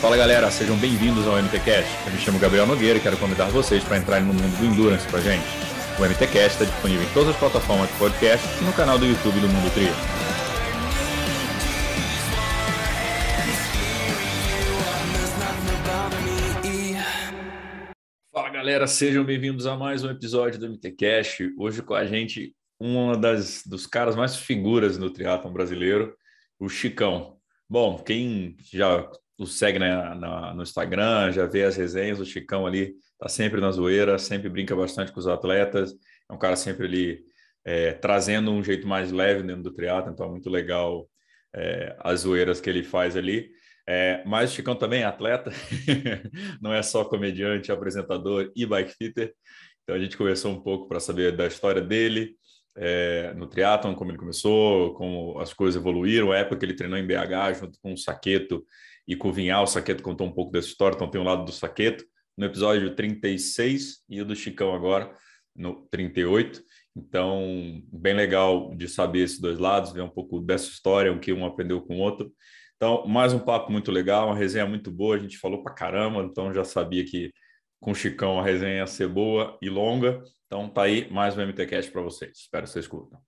Fala galera, sejam bem-vindos ao MTCast. Eu me chamo Gabriel Nogueira e quero convidar vocês para entrarem no mundo do Endurance com a gente. O MTCast está disponível em todas as plataformas de podcast e no canal do YouTube do Mundo Trio. Fala galera, sejam bem-vindos a mais um episódio do MTCast. Hoje com a gente, um dos caras mais figuras no triatlon brasileiro, o Chicão. Bom, quem já o segue no Instagram, já vê as resenhas, o Chicão ali tá sempre na zoeira, sempre brinca bastante com os atletas, é um cara sempre ali trazendo um jeito mais leve dentro do triatlo, então é muito legal as zoeiras que ele faz ali. Mas o Chicão também é atleta, não é só comediante, apresentador e bikefitter, então a gente conversou um pouco para saber da história dele, no triatlon, como ele começou, como as coisas evoluíram, a época que ele treinou em BH junto com o Saqueto e com o Vinhal. O Saqueto contou um pouco dessa história, então tem um lado do Saqueto no episódio 36 e o do Chicão agora no 38. Então, bem legal de saber esses dois lados, ver um pouco dessa história, o que um aprendeu com o outro. Então, mais um papo muito legal, uma resenha muito boa, a gente falou pra caramba, então já sabia que com o Chicão a resenha ia ser boa e longa. Então, tá aí mais um MTCast para vocês. Espero que vocês curtam.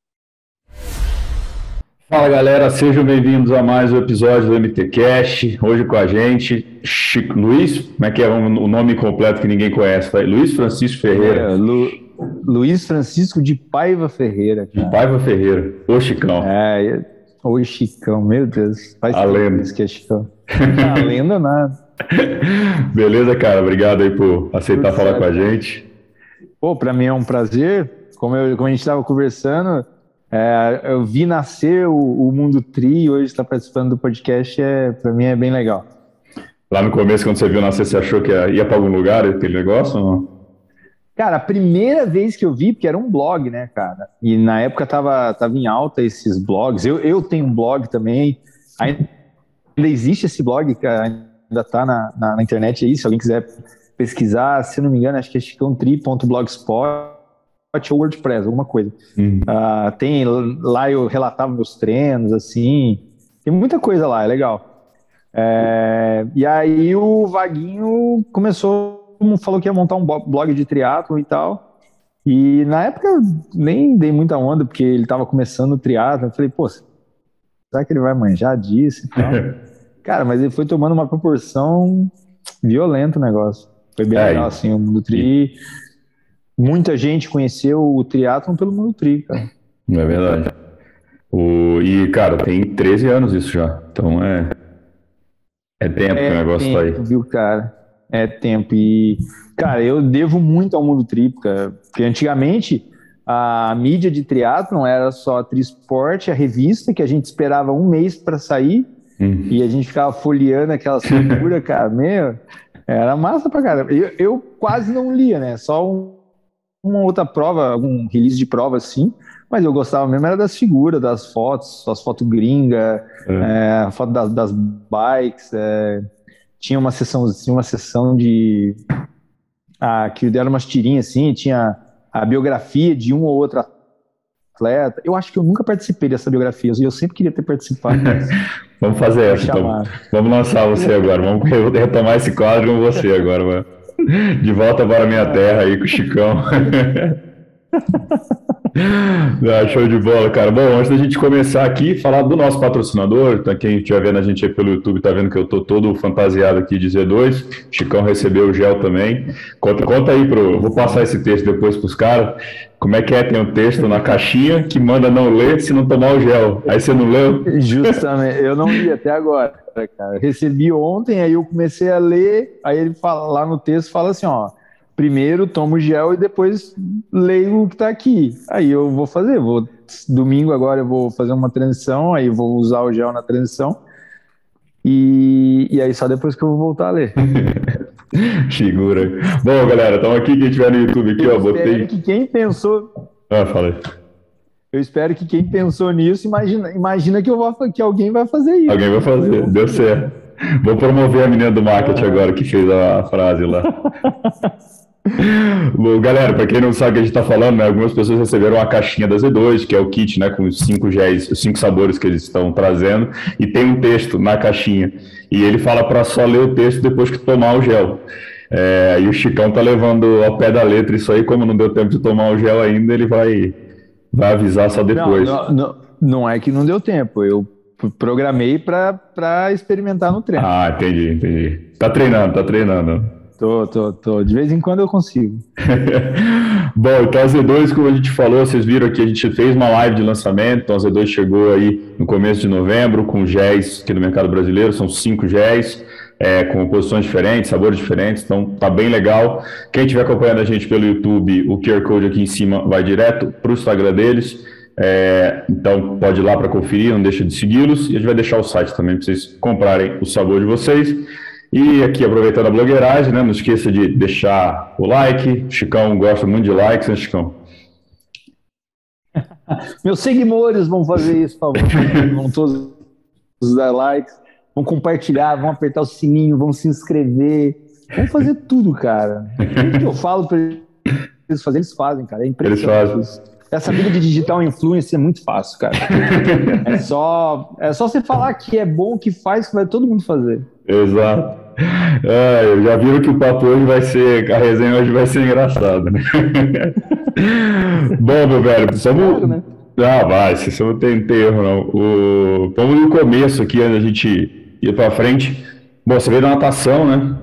Fala, galera. Sejam bem-vindos a mais um episódio do MTCast. Hoje com a gente, Luiz... Como é que é o nome completo que ninguém conhece? Tá? Luiz Francisco Ferreira. Luiz Francisco de Paiva Ferreira. Cara. De Paiva Ferreira. Ô, Chicão. Ô, Chicão. Meu Deus. Faz a lenda. Que é Chicão. A lenda nada. Beleza, cara. Obrigado aí por aceitar tudo falar certo com a gente. Pô, para mim é um prazer, como a gente estava conversando, eu vi nascer o Mundo Tri e hoje estar participando do podcast, para mim é bem legal. Lá no começo, quando você viu nascer, você achou que ia para algum lugar aquele negócio ou não? Cara, a primeira vez que eu vi, porque era um blog, né, cara, e na época tava em alta esses blogs, eu tenho um blog também, ainda existe esse blog, ainda tá na internet aí, se alguém quiser pesquisar, se não me engano, acho que é chicãotri.blogspot ou WordPress, alguma coisa. Tem lá, eu relatava meus treinos, assim, tem muita coisa lá, é legal. E aí o Vaguinho falou que ia montar um blog de triatlon e tal, e na época eu nem dei muita onda, porque ele tava começando o triatlon, eu falei, pô, será que ele vai manjar disso e tal? Cara, mas ele foi tomando uma proporção violenta o negócio. Foi bem legal, assim, o Mundo Tri. Muita gente conheceu o triatlon pelo Mundo Tri, cara. É verdade. E, cara, tem 13 anos isso já. Então é tempo que o negócio tá aí. É tempo, viu, cara? É tempo. E, cara, eu devo muito ao Mundo Tri, cara. Porque antigamente a mídia de triatlon era só a Trisport, a revista, que a gente esperava um mês pra sair. E a gente ficava folheando aquela figuras, cara, meu... Era massa pra caramba. Eu quase não lia, né? Só uma outra prova, algum release de prova, assim. Mas eu gostava mesmo era das figuras, das fotos, as fotos gringas, a foto das bikes. Tinha uma sessão de... que deram umas tirinhas, assim. Tinha a biografia de um ou outro atleta. Eu acho que eu nunca participei dessa biografia. Eu sempre queria ter participado. Vamos fazer essa, então. Vamos lançar você agora. Vamos retomar esse quadro com você agora, mano. De volta para a minha terra aí com o Chicão. Show de bola, cara. Bom, antes da gente começar aqui, falar do nosso patrocinador. Tá, quem estiver vendo a gente aí pelo YouTube tá vendo que eu tô todo fantasiado aqui de Z2. Chicão recebeu o gel também. Conta aí, vou passar esse texto depois pros caras. Como é que é? Tem um texto na caixinha que manda não ler se não tomar o gel. Aí você não leu? Justamente, eu não li até agora, cara. Eu recebi ontem, aí eu comecei a ler, aí ele fala lá no texto, fala assim, ó, primeiro tomo o gel e depois leio o que tá aqui. Aí eu vou fazer, domingo agora eu vou fazer uma transição, aí vou usar o gel na transição e aí só depois que eu vou voltar a ler. Figura. Bom, galera, estamos aqui, quem estiver no YouTube aqui, botei... que quem pensou... falei. Eu espero que quem pensou nisso, imagina que alguém vai fazer isso. Alguém vai fazer, deu certo. Vou promover a menina do marketing agora, que fez a frase lá. Bom, galera, para quem não sabe o que a gente está falando, né, algumas pessoas receberam a caixinha da Z2, que é o kit, né, com os 5 sabores que eles estão trazendo, e tem um texto na caixinha, e ele fala para só ler o texto depois que tomar o gel. E o Chicão tá levando ao pé da letra isso aí, como não deu tempo de tomar o gel ainda, ele vai avisar só depois. Não é que não deu tempo, eu programei para experimentar no treino. Ah, entendi. Tá treinando. Tô. De vez em quando eu consigo. Bom, então a Z2, como a gente falou, vocês viram aqui, a gente fez uma live de lançamento, então a Z2 chegou aí no começo de novembro com géis aqui no mercado brasileiro, são 5 géis, com composições diferentes, sabores diferentes, então tá bem legal. Quem estiver acompanhando a gente pelo YouTube, o QR Code aqui em cima vai direto para o Instagram deles, então pode ir lá para conferir, não deixa de segui-los, e a gente vai deixar o site também para vocês comprarem o sabor de vocês. E aqui, aproveitando a blogueiragem, né, não esqueça de deixar o like. O Chicão gosta muito de likes, né, Chicão? Meus seguidores vão fazer isso, por favor. Vão todos dar likes, vão compartilhar, vão apertar o sininho, vão se inscrever. Vão fazer tudo, cara. Tudo que eu falo para eles fazerem, eles fazem, cara. É impressionante. Eles fazem. Essa vida de digital influencer é muito fácil, cara. É só você falar que é bom, que faz, que vai todo mundo fazer. Exato. Já viram que o papo hoje vai ser, a resenha hoje vai ser engraçada, né? Bom, meu velho, precisamos... Né? Ah, vai, se eu não tem erro, não. Vamos no começo aqui, antes da gente ir pra frente. Bom, você veio da natação, né?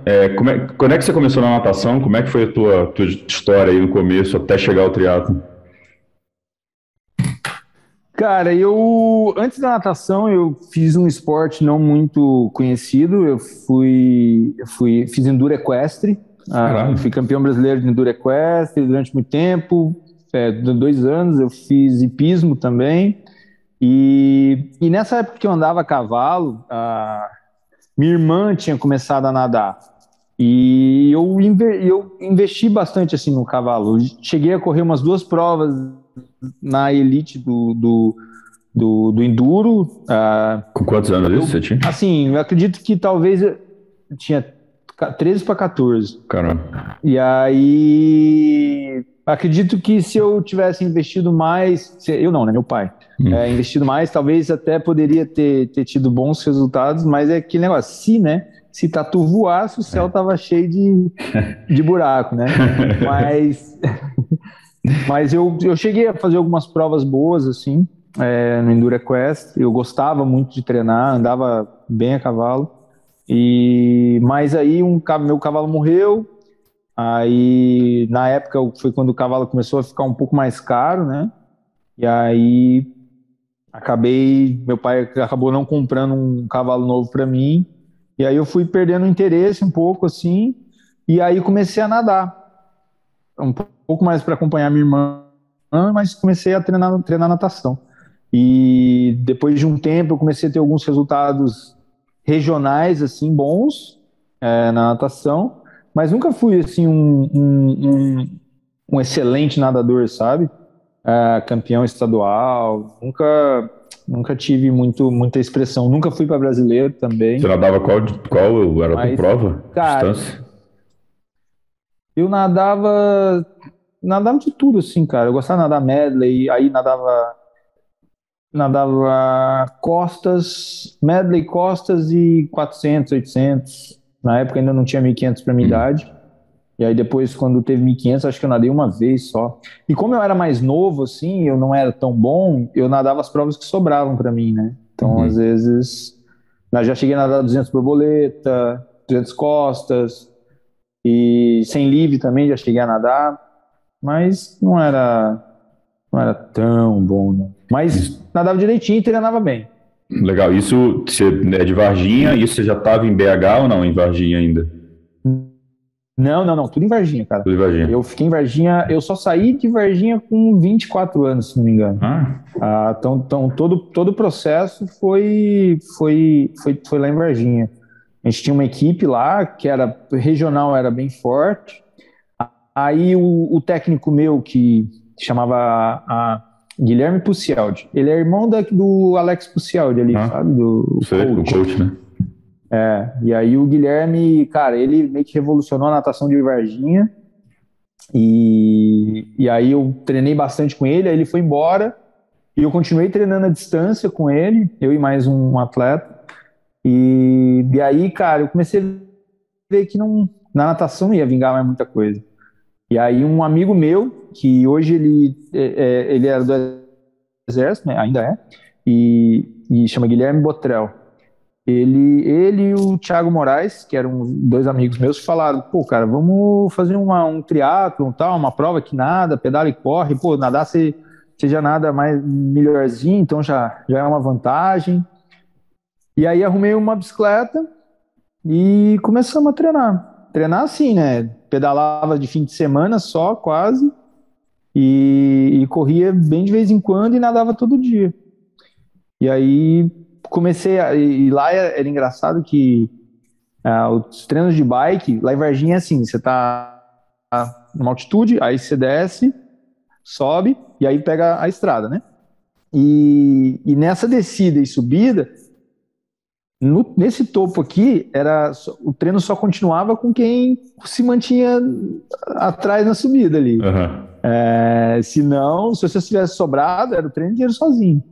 Quando é que você começou na natação? Como é que foi a tua história aí no começo, até chegar ao triatlo? Cara, eu, antes da natação, eu fiz um esporte não muito conhecido, fiz Enduro Equestre, fui campeão brasileiro de Enduro Equestre durante muito tempo, 2 anos, eu fiz hipismo também, e nessa época que eu andava a cavalo, minha irmã tinha começado a nadar, e eu investi bastante assim no cavalo, cheguei a correr umas 2 provas, na elite do Enduro. Com quantos anos você tinha? Assim, eu acredito que talvez eu tinha 13 para 14. Caramba. E aí, acredito que se eu tivesse investido mais, eu não, né, meu pai, investido mais, talvez até poderia ter tido bons resultados, mas é aquele negócio, se tatu voasse, o céu tava cheio de buraco, né? Mas eu cheguei a fazer algumas provas boas, assim, no Enduro Equestre. Eu gostava muito de treinar, andava bem a cavalo. Mas aí meu cavalo morreu. Aí, na época, foi quando o cavalo começou a ficar um pouco mais caro, né? E aí, meu pai acabou não comprando um cavalo novo para mim. E aí eu fui perdendo o interesse um pouco, assim. E aí comecei a nadar. Um pouco mais para acompanhar minha irmã, mas comecei a treinar natação. E depois de um tempo eu comecei a ter alguns resultados regionais, assim, bons na natação, mas nunca fui, assim, um excelente nadador, sabe? Campeão estadual, nunca tive muita expressão, nunca fui para brasileiro também. Você nadava qual era a tua prova? Cara, distância? Eu nadava de tudo, assim, cara. Eu gostava de nadar medley, aí nadava costas, medley, costas e 400, 800. Na época ainda não tinha 1.500 para minha idade. E aí depois, quando teve 1.500, acho que eu nadei uma vez só. E como eu era mais novo, assim, eu não era tão bom, eu nadava as provas que sobravam para mim, né? Então, às vezes, eu já cheguei a nadar 200 borboleta, 200 costas... E sem livre também, já cheguei a nadar, mas não era tão bom, né? Mas nadava direitinho e treinava bem. Legal, isso você é de Varginha, isso você já estava em BH ou não, em Varginha ainda? Não, tudo em Varginha, cara. Tudo em Varginha. Eu fiquei em Varginha, eu só saí de Varginha com 24 anos, se não me engano. Então todo o processo foi lá em Varginha. A gente tinha uma equipe lá, que era regional, era bem forte. Aí o técnico meu, que chamava a Guilherme Pucialdi, ele é irmão do Alex Pucialdi ali, sabe? Do coach, né? E aí o Guilherme, cara, ele meio que revolucionou a natação de Varginha. E aí eu treinei bastante com ele, aí ele foi embora, e eu continuei treinando à distância com ele, eu e mais um atleta, e aí, cara, eu comecei a ver que não, na natação não ia vingar mais muita coisa. E aí um amigo meu, que hoje ele era do Exército, né, ainda é, e chama Guilherme Botrel, ele e o Thiago Moraes, que eram dois amigos meus, falaram, pô, cara, vamos fazer um triatlon, tal, uma prova que nada, pedala e corre, pô, nadar você já nada mais melhorzinho, então já é uma vantagem. E aí arrumei uma bicicleta e começamos a treinar. Treinar assim, né? Pedalava de fim de semana só, quase, e corria bem de vez em quando e nadava todo dia. E aí comecei a... E lá era engraçado que os treinos de bike, lá em Varginha é assim, você tá numa altitude, aí você desce, sobe e aí pega a estrada, né? E nessa descida e subida, nesse topo aqui, o treino só continuava com quem se mantinha atrás na subida ali. Uhum. Se você tivesse sobrado, era o treino inteiro sozinho.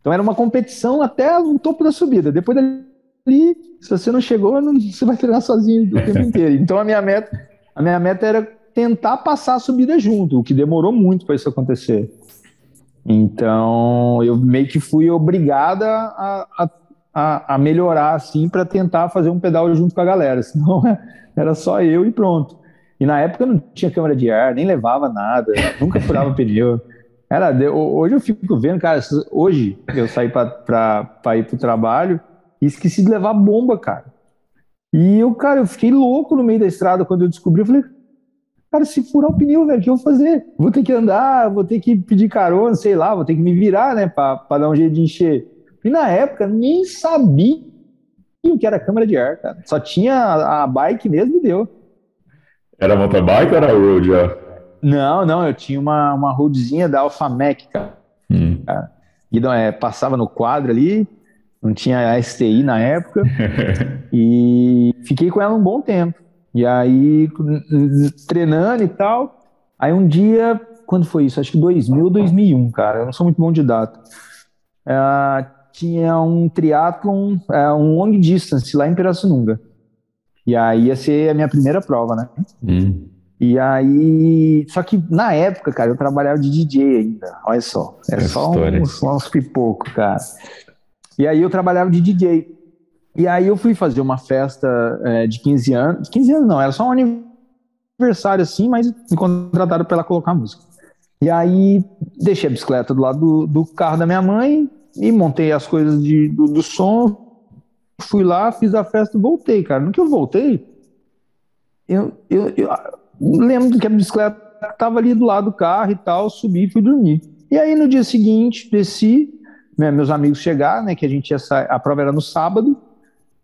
Então era uma competição até o topo da subida. Depois dali, se você não chegou, você vai treinar sozinho o tempo inteiro. Então a minha meta era tentar passar a subida junto, o que demorou muito para isso acontecer. Então eu meio que fui obrigada a melhorar assim, para tentar fazer um pedal junto com a galera, senão era só eu e pronto. E na época eu não tinha câmera de ar, nem levava nada, nunca furava pneu. Hoje eu fico vendo, cara, hoje eu saí para ir pro trabalho e esqueci de levar bomba, cara. E eu fiquei louco no meio da estrada quando eu descobri, eu falei, cara, se furar o pneu, velho, o que eu vou fazer? Vou ter que andar, vou ter que pedir carona, sei lá, vou ter que me virar, né, para dar um jeito de encher. E na época nem sabia o que era câmera de ar, cara. Só tinha a bike mesmo e deu. Era mountain bike ou era road? Ó? Não, eu tinha uma roadzinha da Alphamec, cara. E então, passava no quadro ali, não tinha STI na época, e fiquei com ela um bom tempo. E aí, treinando e tal, aí um dia, quando foi isso? Acho que 2000 ou 2001, cara, eu não sou muito bom de data. Tinha um triatlon, um long distance lá em Pirassununga. E aí ia ser a minha primeira prova, né? E aí... Só que na época, cara, eu trabalhava de DJ ainda. Olha só. Era só uns pipocos, cara. E aí eu trabalhava de DJ. E aí eu fui fazer uma festa de 15 anos. 15 anos não, era só um aniversário assim, mas me contrataram pra ela colocar música. E aí deixei a bicicleta do lado do carro da minha mãe e montei as coisas do som. Fui lá, fiz a festa e voltei, cara. No que eu voltei, eu lembro que a bicicleta tava ali do lado do carro e tal, subi e fui dormir. E aí no dia seguinte, desci, né, meus amigos chegaram, né, que a gente ia sair, a prova era no sábado,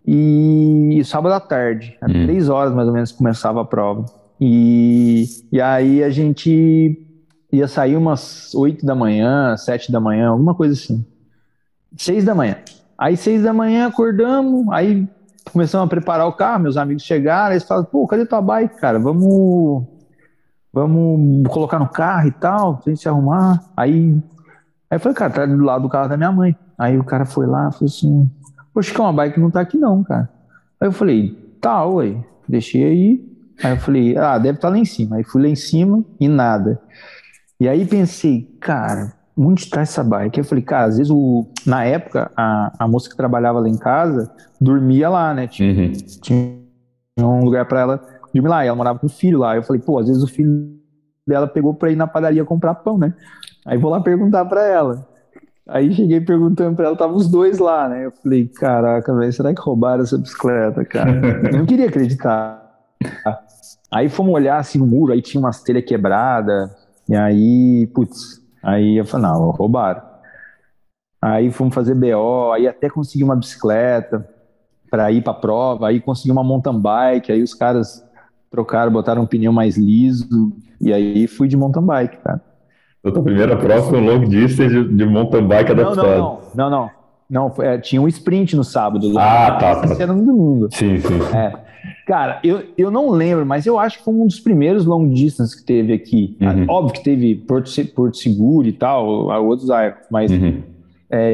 e sábado à tarde, às 3 horas mais ou menos começava a prova. E aí a gente ia sair umas 8 da manhã, 7 da manhã, alguma coisa assim. 6 da manhã. Aí 6 da manhã acordamos, aí começamos a preparar o carro, meus amigos chegaram, eles falaram, pô, cadê tua bike, cara? Vamos colocar no carro e tal, pra gente se arrumar. Aí eu falei, cara, tá do lado do carro da minha mãe. Aí o cara foi lá, falou assim, pô, Chicão, a bike não tá aqui não, cara. Aí eu falei, tá, ué, deixei aí. Aí eu falei, deve tá lá em cima. Aí fui lá em cima e nada. E aí pensei, cara... onde está essa bike? Eu falei, cara, às vezes na época, a moça que trabalhava lá em casa, dormia lá, né? Tinha um lugar para ela dormir lá, e ela morava com o filho lá. Eu falei, pô, às vezes o filho dela pegou para ir na padaria comprar pão, né? Aí vou lá perguntar para ela. Aí cheguei perguntando para ela, tava os dois lá, né? Eu falei, caraca, velho, será que roubaram essa bicicleta, cara? Eu não queria acreditar. Aí fomos olhar assim no muro, aí tinha umas telhas quebradas, e aí, putz... Aí eu falei, não, roubaram. Aí fomos fazer BO, aí até consegui uma bicicleta para ir para a prova, aí consegui uma mountain bike, aí os caras trocaram, botaram um pneu mais liso, e aí fui de mountain bike, cara. A tua primeira prova foi um long distance de mountain bike adaptado. Não, tinha um sprint no sábado. Lá, tá. Era no domingo. Sim. Cara, eu não lembro, mas eu acho que foi um dos primeiros long distance que teve aqui. Uhum. Óbvio que teve Porto Seguro e tal, outros Irons, mas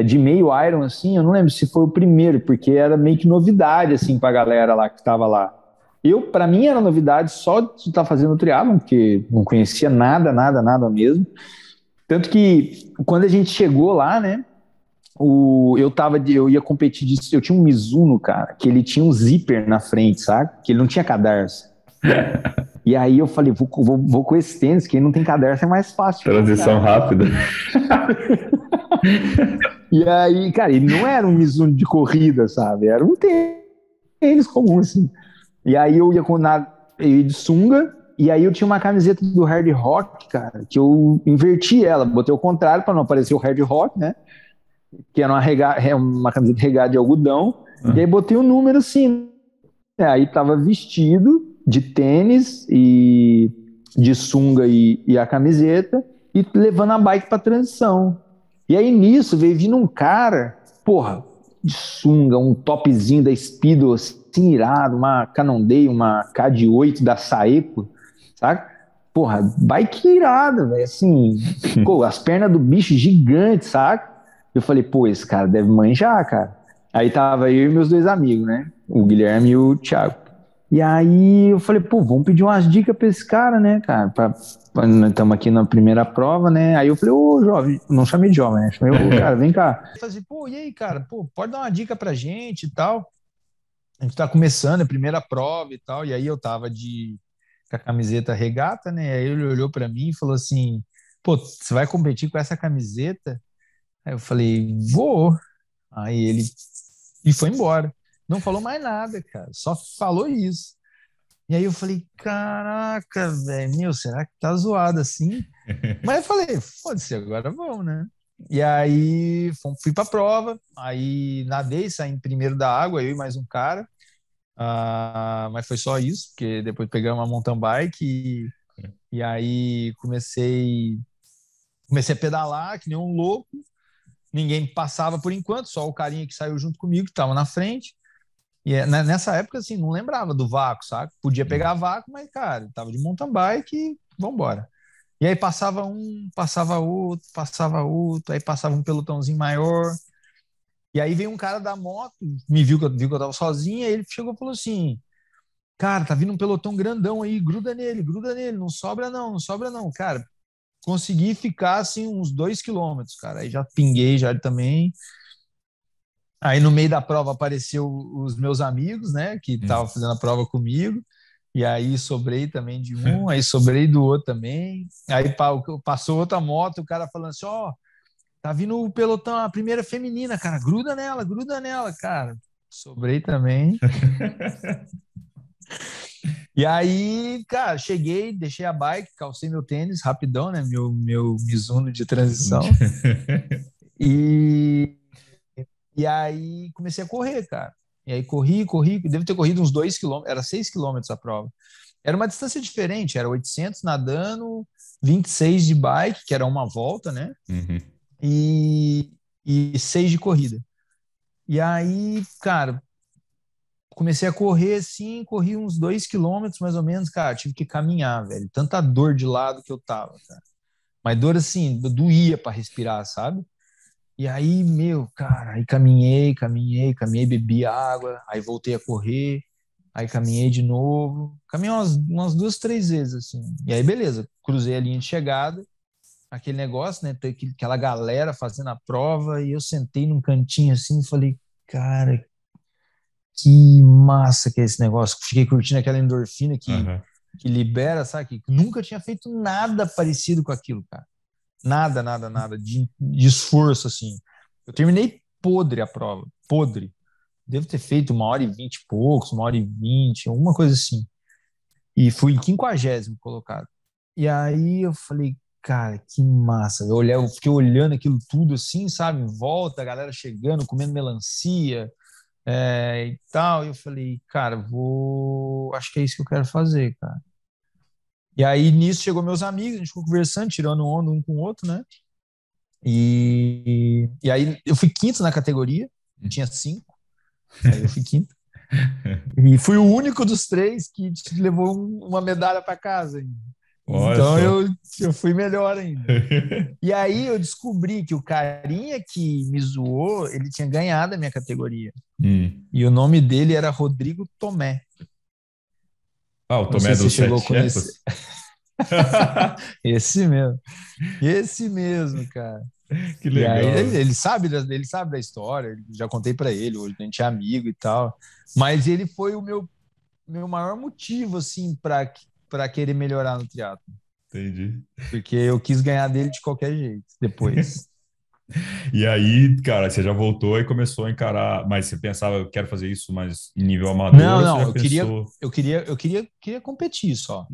de meio Iron, assim, eu não lembro se foi o primeiro, porque era meio que novidade, assim, pra galera lá que tava lá. Pra mim era novidade só de estar fazendo triatlon, porque não conhecia nada mesmo. Tanto que quando a gente chegou lá, né, eu ia competir disso, eu tinha um Mizuno, cara, que ele tinha um zíper na frente, sabe? Que ele não tinha cadarço. E aí eu falei, vou com esse tênis, que ele não tem cadarço, é mais fácil. Transição rápida. E aí, cara, ele não era um Mizuno de corrida, sabe? Era um tênis comum, assim. E aí eu ia de sunga, e aí eu tinha uma camiseta do Hard Rock, cara, que eu inverti ela, botei o contrário para não aparecer o Hard Rock, né? Que era uma camiseta regada de algodão, e aí botei um número assim. Aí tava vestido de tênis e de sunga e a camiseta, e levando a bike pra transição. E aí nisso veio vindo um cara, porra, de sunga, um topzinho da Speedo, assim, irado, uma Cannondale, uma KD8 da Saeco, saca? Porra, bike irada, velho, assim, pô, as pernas do bicho gigantes, saca? Eu falei, pô, esse cara deve manjar, cara. Aí tava eu e meus dois amigos, né? O Guilherme e o Thiago. E aí eu falei, pô, vamos pedir umas dicas pra esse cara, né, cara? Nós estamos aqui na primeira prova, né? Aí eu falei, ô, jovem, não chamei de jovem, né? Chamei, ô, cara, vem cá. Eu falei, pô, e aí, cara? Pô, pode dar uma dica pra gente e tal? A gente tá começando a primeira prova e tal. E aí eu tava com a camiseta regata, né? Aí ele olhou pra mim e falou assim, pô, você vai competir com essa camiseta? Aí eu falei, vou. Aí ele... E foi embora. Não falou mais nada, cara. Só falou isso. E aí eu falei, caraca, velho, meu, será que tá zoado assim? Mas eu falei, foda-se, agora vamos, né? E aí fui pra prova, aí nadei, saí em primeiro da água, eu e mais um cara. Mas foi só isso, porque depois pegamos uma mountain bike e aí comecei a pedalar que nem um louco. Ninguém passava por enquanto, só o carinha que saiu junto comigo, que estava na frente. E nessa época, assim, não lembrava do vácuo, sabe? Podia pegar vácuo, mas, cara, tava de mountain bike e vambora. E aí passava um, passava outro, aí passava um pelotãozinho maior. E aí veio um cara da moto, me viu que eu tava sozinho, aí ele chegou e falou assim, cara, tá vindo um pelotão grandão aí, gruda nele, não sobra não, cara. Consegui ficar, assim, uns 2 quilômetros, cara. Aí já pinguei, já também. Aí no meio da prova apareceu os meus amigos, né? Que estavam fazendo a prova comigo. E aí sobrei também de um, aí sobrei do outro também. Aí passou outra moto, o cara falando assim, ó, tá vindo o pelotão, a primeira feminina, cara. Gruda nela, cara. Sobrei também. E aí, cara, cheguei, deixei a bike, calcei meu tênis rapidão, né? Meu Mizuno de transição. E aí comecei a correr, cara. E aí corri. Devo ter corrido uns 2 quilômetros. Era 6 quilômetros a prova. Era uma distância diferente. Era 800 nadando, 26 de bike, que era uma volta, né? E 6 de corrida. E aí, cara... Comecei a correr, assim, corri uns 2 quilômetros, mais ou menos, cara, tive que caminhar, velho, tanta dor de lado que eu tava, cara, mas dor, assim, doía pra respirar, sabe? E aí, meu, cara, aí caminhei, bebi água, aí voltei a correr, aí caminhei de novo, caminhei umas 2, 3 vezes, assim, e aí, beleza, cruzei a linha de chegada, aquele negócio, né, aquela galera fazendo a prova, e eu sentei num cantinho, assim, e falei, cara, que massa que é esse negócio. Fiquei curtindo aquela endorfina que libera, sabe? Que nunca tinha feito nada parecido com aquilo, cara. Nada de esforço, assim. Eu terminei podre a prova, podre. Devo ter feito 1h20 e poucos, 1h20, alguma coisa assim. E fui em 50º colocado. E aí eu falei, cara, que massa. Eu fiquei olhando aquilo tudo assim, sabe? Em volta, a galera chegando, comendo melancia... e tal, eu falei, cara, acho que é isso que eu quero fazer, cara. E aí nisso chegou meus amigos, a gente ficou conversando, tirando onda um com o outro, né? E aí eu fui quinto na categoria, tinha 5, aí eu fui quinto. E fui o único dos três que levou uma medalha para casa. Nossa. Então eu fui melhor ainda. E aí eu descobri que o carinha que me zoou, ele tinha ganhado a minha categoria. E o nome dele era Rodrigo Tomé. Ah, o Tomé dos Sete Chefes? Esse mesmo. Esse mesmo, cara. Que legal. E aí, ele sabe da história, já contei para ele, hoje a gente é amigo e tal. Mas ele foi o meu maior motivo, assim, para querer melhorar no triatlo. Entendi. Porque eu quis ganhar dele de qualquer jeito, depois. E aí, cara, você já voltou e começou a encarar, mas você pensava, eu quero fazer isso, mas em nível amador? Não, eu queria competir só,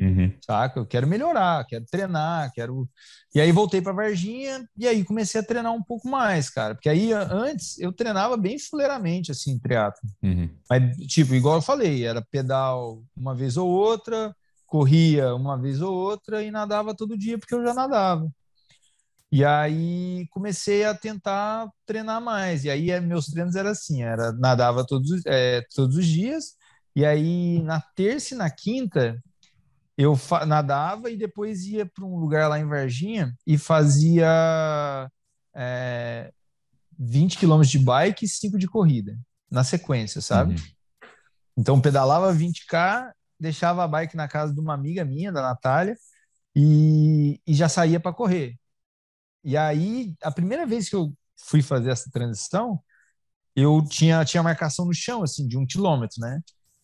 saca? Eu quero melhorar, quero treinar, quero... E aí voltei pra Varginha e aí comecei a treinar um pouco mais, cara, porque aí antes eu treinava bem fuleiramente, assim, triatlo. Mas, tipo, igual eu falei, era pedal uma vez ou outra, corria uma vez ou outra e nadava todo dia, porque eu já nadava. E aí comecei a tentar treinar mais. E aí meus treinos eram assim, nadava todos os dias. E aí na terça e na quinta eu nadava e depois ia para um lugar lá em Varginha e fazia 20 km de bike e 5 de corrida, na sequência, sabe? Então pedalava 20K, deixava a bike na casa de uma amiga minha, da Natália, e já saía para correr. E aí, a primeira vez que eu fui fazer essa transição, eu tinha marcação no chão, assim, de 1 quilômetro, né?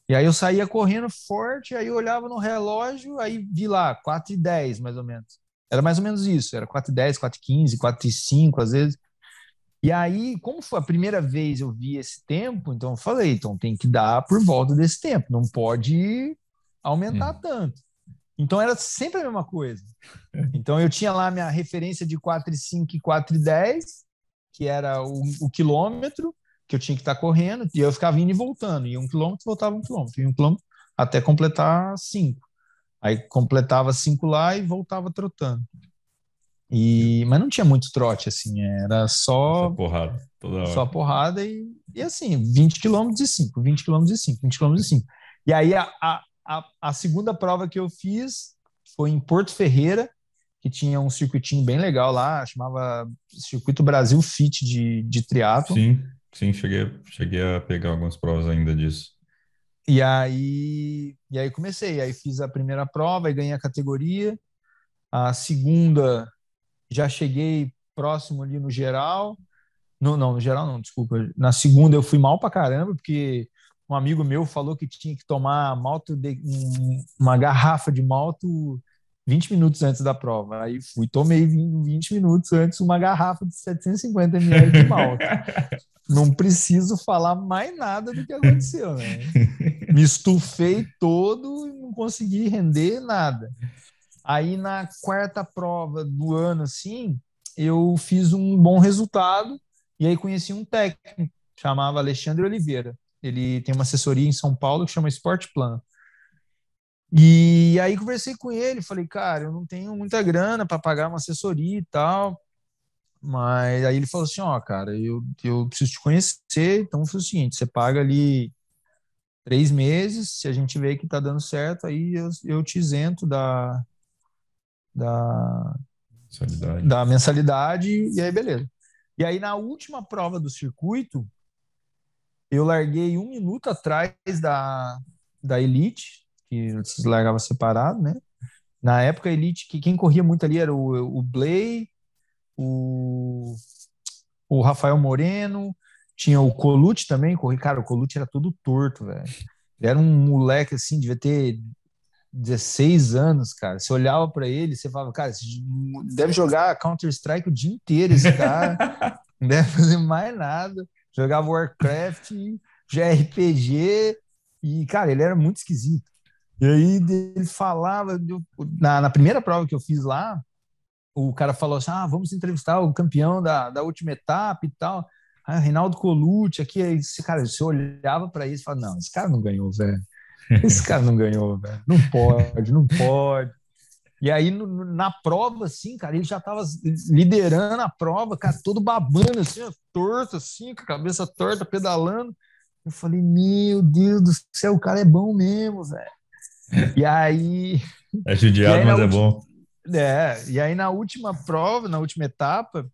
E aí eu saía correndo forte, aí eu olhava no relógio, aí vi lá, 4h10, mais ou menos. Era mais ou menos isso, era 4h10, 4h15, 4h05, às vezes. E aí, como foi a primeira vez eu vi esse tempo, então eu falei, então tem que dar por volta desse tempo, não pode aumentar tanto. Então era sempre a mesma coisa. Então eu tinha lá minha referência de 4,5 e 4,10, que era o quilômetro que eu tinha que estar correndo, e eu ficava indo e voltando, e 1 quilômetro, voltava 1 quilômetro, e 1 quilômetro até completar 5. Aí completava 5 lá e voltava trotando. Mas não tinha muito trote, assim, era só porrada, toda hora. Só porrada e assim, 20 quilômetros e 5, 20 quilômetros e 5, 20 quilômetros e 5. E aí a segunda prova que eu fiz foi em Porto Ferreira, que tinha um circuitinho bem legal lá, chamava Circuito Brasil Fit de triatlo. Sim, cheguei a pegar algumas provas ainda disso. E aí comecei, aí fiz a primeira prova e ganhei a categoria. A segunda já cheguei próximo ali no geral. No geral não, desculpa. Na segunda eu fui mal pra caramba, porque... Um amigo meu falou que tinha que tomar uma garrafa de malto 20 minutos antes da prova. Aí fui, tomei 20 minutos antes uma garrafa de 750 ml de malto. Não preciso falar mais nada do que aconteceu, né? Me estufei todo e não consegui render nada. Aí na quarta prova do ano, assim, eu fiz um bom resultado e aí conheci um técnico, chamava Alexandre Oliveira. Ele tem uma assessoria em São Paulo que chama Sport Plan. E aí conversei com ele, falei, cara, eu não tenho muita grana para pagar uma assessoria e tal. Mas aí ele falou assim, ó, cara, eu preciso te conhecer. Então foi o seguinte, você paga ali 3 meses, se a gente vê que tá dando certo, aí eu te isento da mensalidade. E aí beleza. E aí na última prova do circuito, eu larguei 1 minuto atrás da Elite, que vocês largavam separado, né? Na época, a Elite, que quem corria muito ali era o Blay, o Rafael Moreno, tinha o Colute também. Cara, o Colute era todo torto, velho. Ele era um moleque, assim, devia ter 16 anos, cara. Você olhava pra ele, você falava, cara, você deve jogar Counter-Strike o dia inteiro, esse cara. Não deve fazer mais nada. Jogava Warcraft, RPG, e, cara, ele era muito esquisito. E aí ele falava... Na primeira prova que eu fiz lá, o cara falou assim, vamos entrevistar o campeão da última etapa e tal. Ah, Reinaldo Colucci aqui. Aí, cara, você olhava pra isso e falava, não, esse cara não ganhou, velho. Esse cara não ganhou, velho. Não pode, não pode. E aí, na prova, assim, cara, ele já tava liderando a prova, cara, todo babando, assim, torto, assim, com a cabeça torta, pedalando. Eu falei, meu Deus do céu, o cara é bom mesmo, velho. E aí... É judiado, aí, mas é bom. É, e aí na última prova, na última etapa,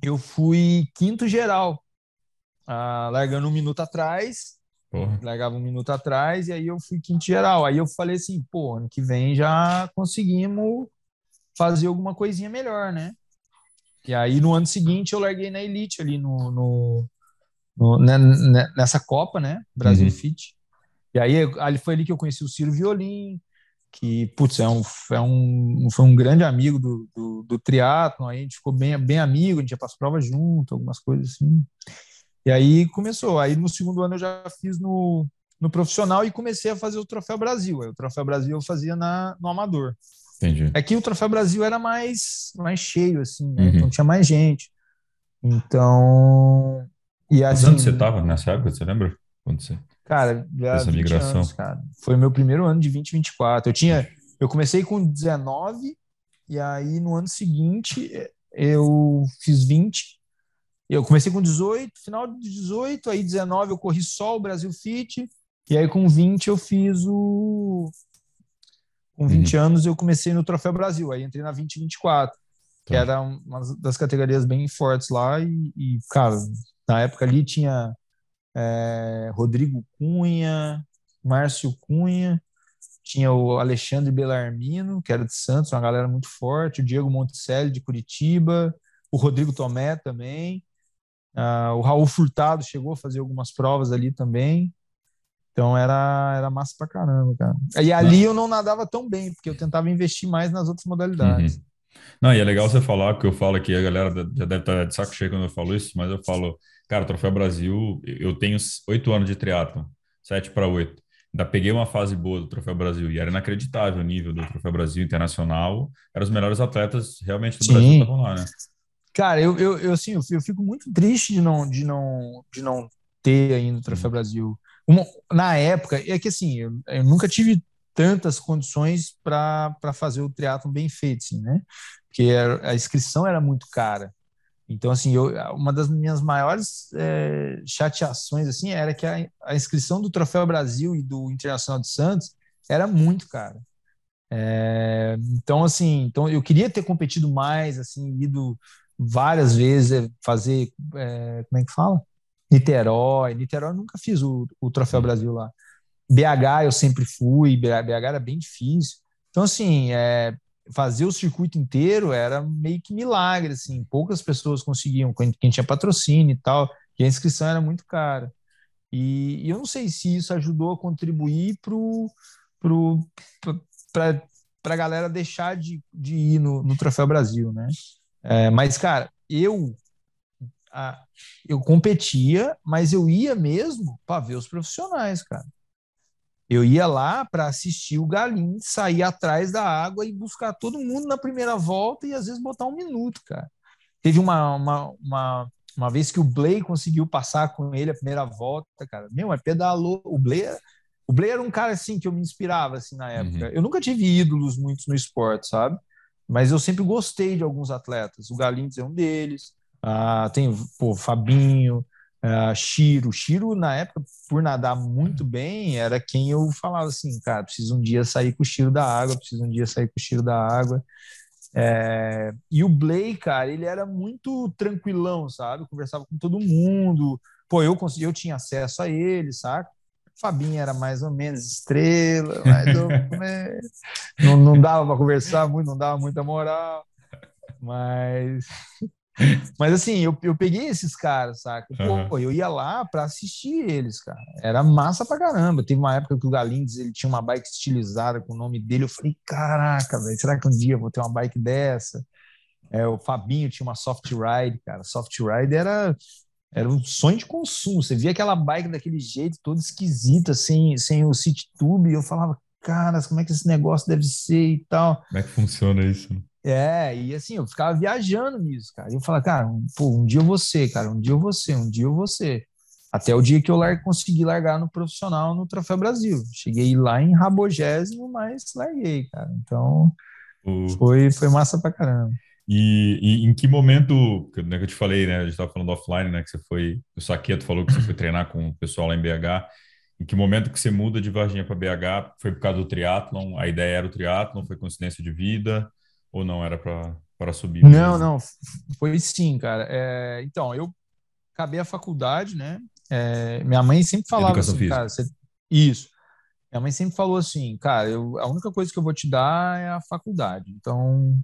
eu fui quinto geral, largando um minuto atrás, porra. Largava um minuto atrás, e aí eu fui quinto geral. Aí eu falei assim, pô, ano que vem já conseguimos fazer alguma coisinha melhor, né? E aí no ano seguinte eu larguei na Elite ali nessa Copa, né? Brasil Fit. E aí foi ali que eu conheci o Ciro Violim, que, putz, foi um grande amigo do triatlon. Aí a gente ficou bem amigo, a gente ia para as provas junto, algumas coisas assim. E aí começou. Aí no segundo ano eu já fiz no profissional e comecei a fazer o Troféu Brasil. Aí o Troféu Brasil eu fazia no amador. Entendi. É que o Troféu Brasil era mais cheio, assim, né? Então tinha mais gente. Então... E assim... Quantos anos você estava nessa época, você lembra? Quando você... Cara, essa migração. Anos, cara. Foi o meu primeiro ano de 2024. Eu comecei com 19, e aí no ano seguinte eu fiz 20. Eu comecei com 18, final de 18, aí 19 eu corri só o Brasil Fit, e aí com 20 eu fiz o... Com 20 anos eu comecei no Troféu Brasil, aí entrei na 2024, que era uma das categorias bem fortes lá, e cara, na época ali tinha... Rodrigo Cunha, Márcio Cunha, tinha o Alexandre Belarmino, que era de Santos, uma galera muito forte, o Diego Monticelli, de Curitiba, o Rodrigo Tomé também, o Raul Furtado chegou a fazer algumas provas ali também, então era massa pra caramba, cara. E ali eu não nadava tão bem, porque eu tentava investir mais nas outras modalidades. Não, e é legal você falar, porque eu falo aqui, a galera já deve estar de saco cheio quando eu falo isso, mas eu falo... Cara, o Troféu Brasil, eu tenho 8 anos de triatlon, 7 para 8. Ainda peguei uma fase boa do Troféu Brasil e era inacreditável o nível do Troféu Brasil internacional. Eram os melhores atletas realmente do Brasil que estavam lá, né? Cara, eu fico muito triste de não ter ainda o Troféu Brasil. Na época, é que assim, eu nunca tive tantas condições para fazer o triatlon bem feito, assim, né? Porque a inscrição era muito cara. Então, assim, uma das minhas maiores chateações, assim, era que a inscrição do Troféu Brasil e do Internacional de Santos era muito cara. Então, assim, eu queria ter competido mais, assim, ido várias vezes fazer, como é que fala? Niterói eu nunca fiz o Troféu Brasil lá. BH eu sempre fui, BH era bem difícil. Então, assim, fazer o circuito inteiro era meio que milagre, assim, poucas pessoas conseguiam, quem tinha patrocínio e tal, e a inscrição era muito cara. E eu não sei se isso ajudou a contribuir para a galera deixar de ir no Troféu Brasil, né? Mas, cara, eu competia, mas eu ia mesmo para ver os profissionais, cara. Eu ia lá para assistir o Galim sair atrás da água e buscar todo mundo na primeira volta e às vezes botar um minuto, cara. Teve uma vez que o Blay conseguiu passar com ele a primeira volta, cara. Meu, mas pedalou. O Blay era um cara assim que eu me inspirava assim, na época. Eu nunca tive ídolos muitos no esporte, sabe? Mas eu sempre gostei de alguns atletas. O Galim é um deles. Tem o Fabinho... Chiro, na época, por nadar muito bem, era quem eu falava assim, cara, preciso um dia sair com o Chiro da água, E o Blay, cara, ele era muito tranquilão, sabe? Eu conversava com todo mundo, pô, eu tinha acesso a ele, saca? O Fabinho era mais ou menos estrela, mas não dava pra conversar muito, não dava muita moral, mas... Mas assim, eu peguei esses caras, saca? Pô, eu ia lá pra assistir eles, cara. Era massa pra caramba. Teve uma época que o Galindes, ele tinha uma bike estilizada com o nome dele. Eu falei, caraca, velho, será que um dia eu vou ter uma bike dessa? O Fabinho tinha uma Soft Ride, cara. Soft Ride era um sonho de consumo. Você via aquela bike daquele jeito, toda esquisita, sem o City Tube. E eu falava, cara, como é que esse negócio deve ser e tal? Como é que funciona isso, né? E assim, eu ficava viajando nisso, cara. Eu falava, cara, um dia eu vou ser, cara, um dia eu vou ser. Até o dia que eu consegui largar no profissional no Troféu Brasil. Cheguei lá em rabogésimo, mas larguei, cara. Então, foi massa pra caramba. E em que momento, né, que eu te falei, né, a gente estava falando offline, né, que você foi, o Saqueto falou que você foi treinar com o pessoal lá em BH, em que momento que você muda de Varginha para BH? Foi por causa do triatlon? A ideia era o triatlon? Foi coincidência de vida? Ou não era para subir? Não, não, foi sim, cara. Então, eu acabei a faculdade, né, minha mãe sempre falava assim, cara, isso. Minha mãe sempre falou assim, cara, a única coisa que eu vou te dar é a faculdade. Então,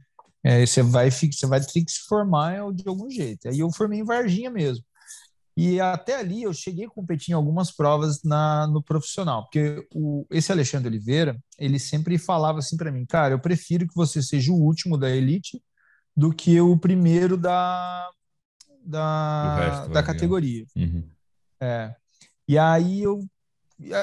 você vai ter que se formar de algum jeito. Aí eu formei em Varginha mesmo. E até ali eu cheguei a competir em algumas provas no profissional. Porque esse Alexandre Oliveira, ele sempre falava assim para mim, cara, eu prefiro que você seja o último da elite do que o primeiro da categoria. Uhum. E aí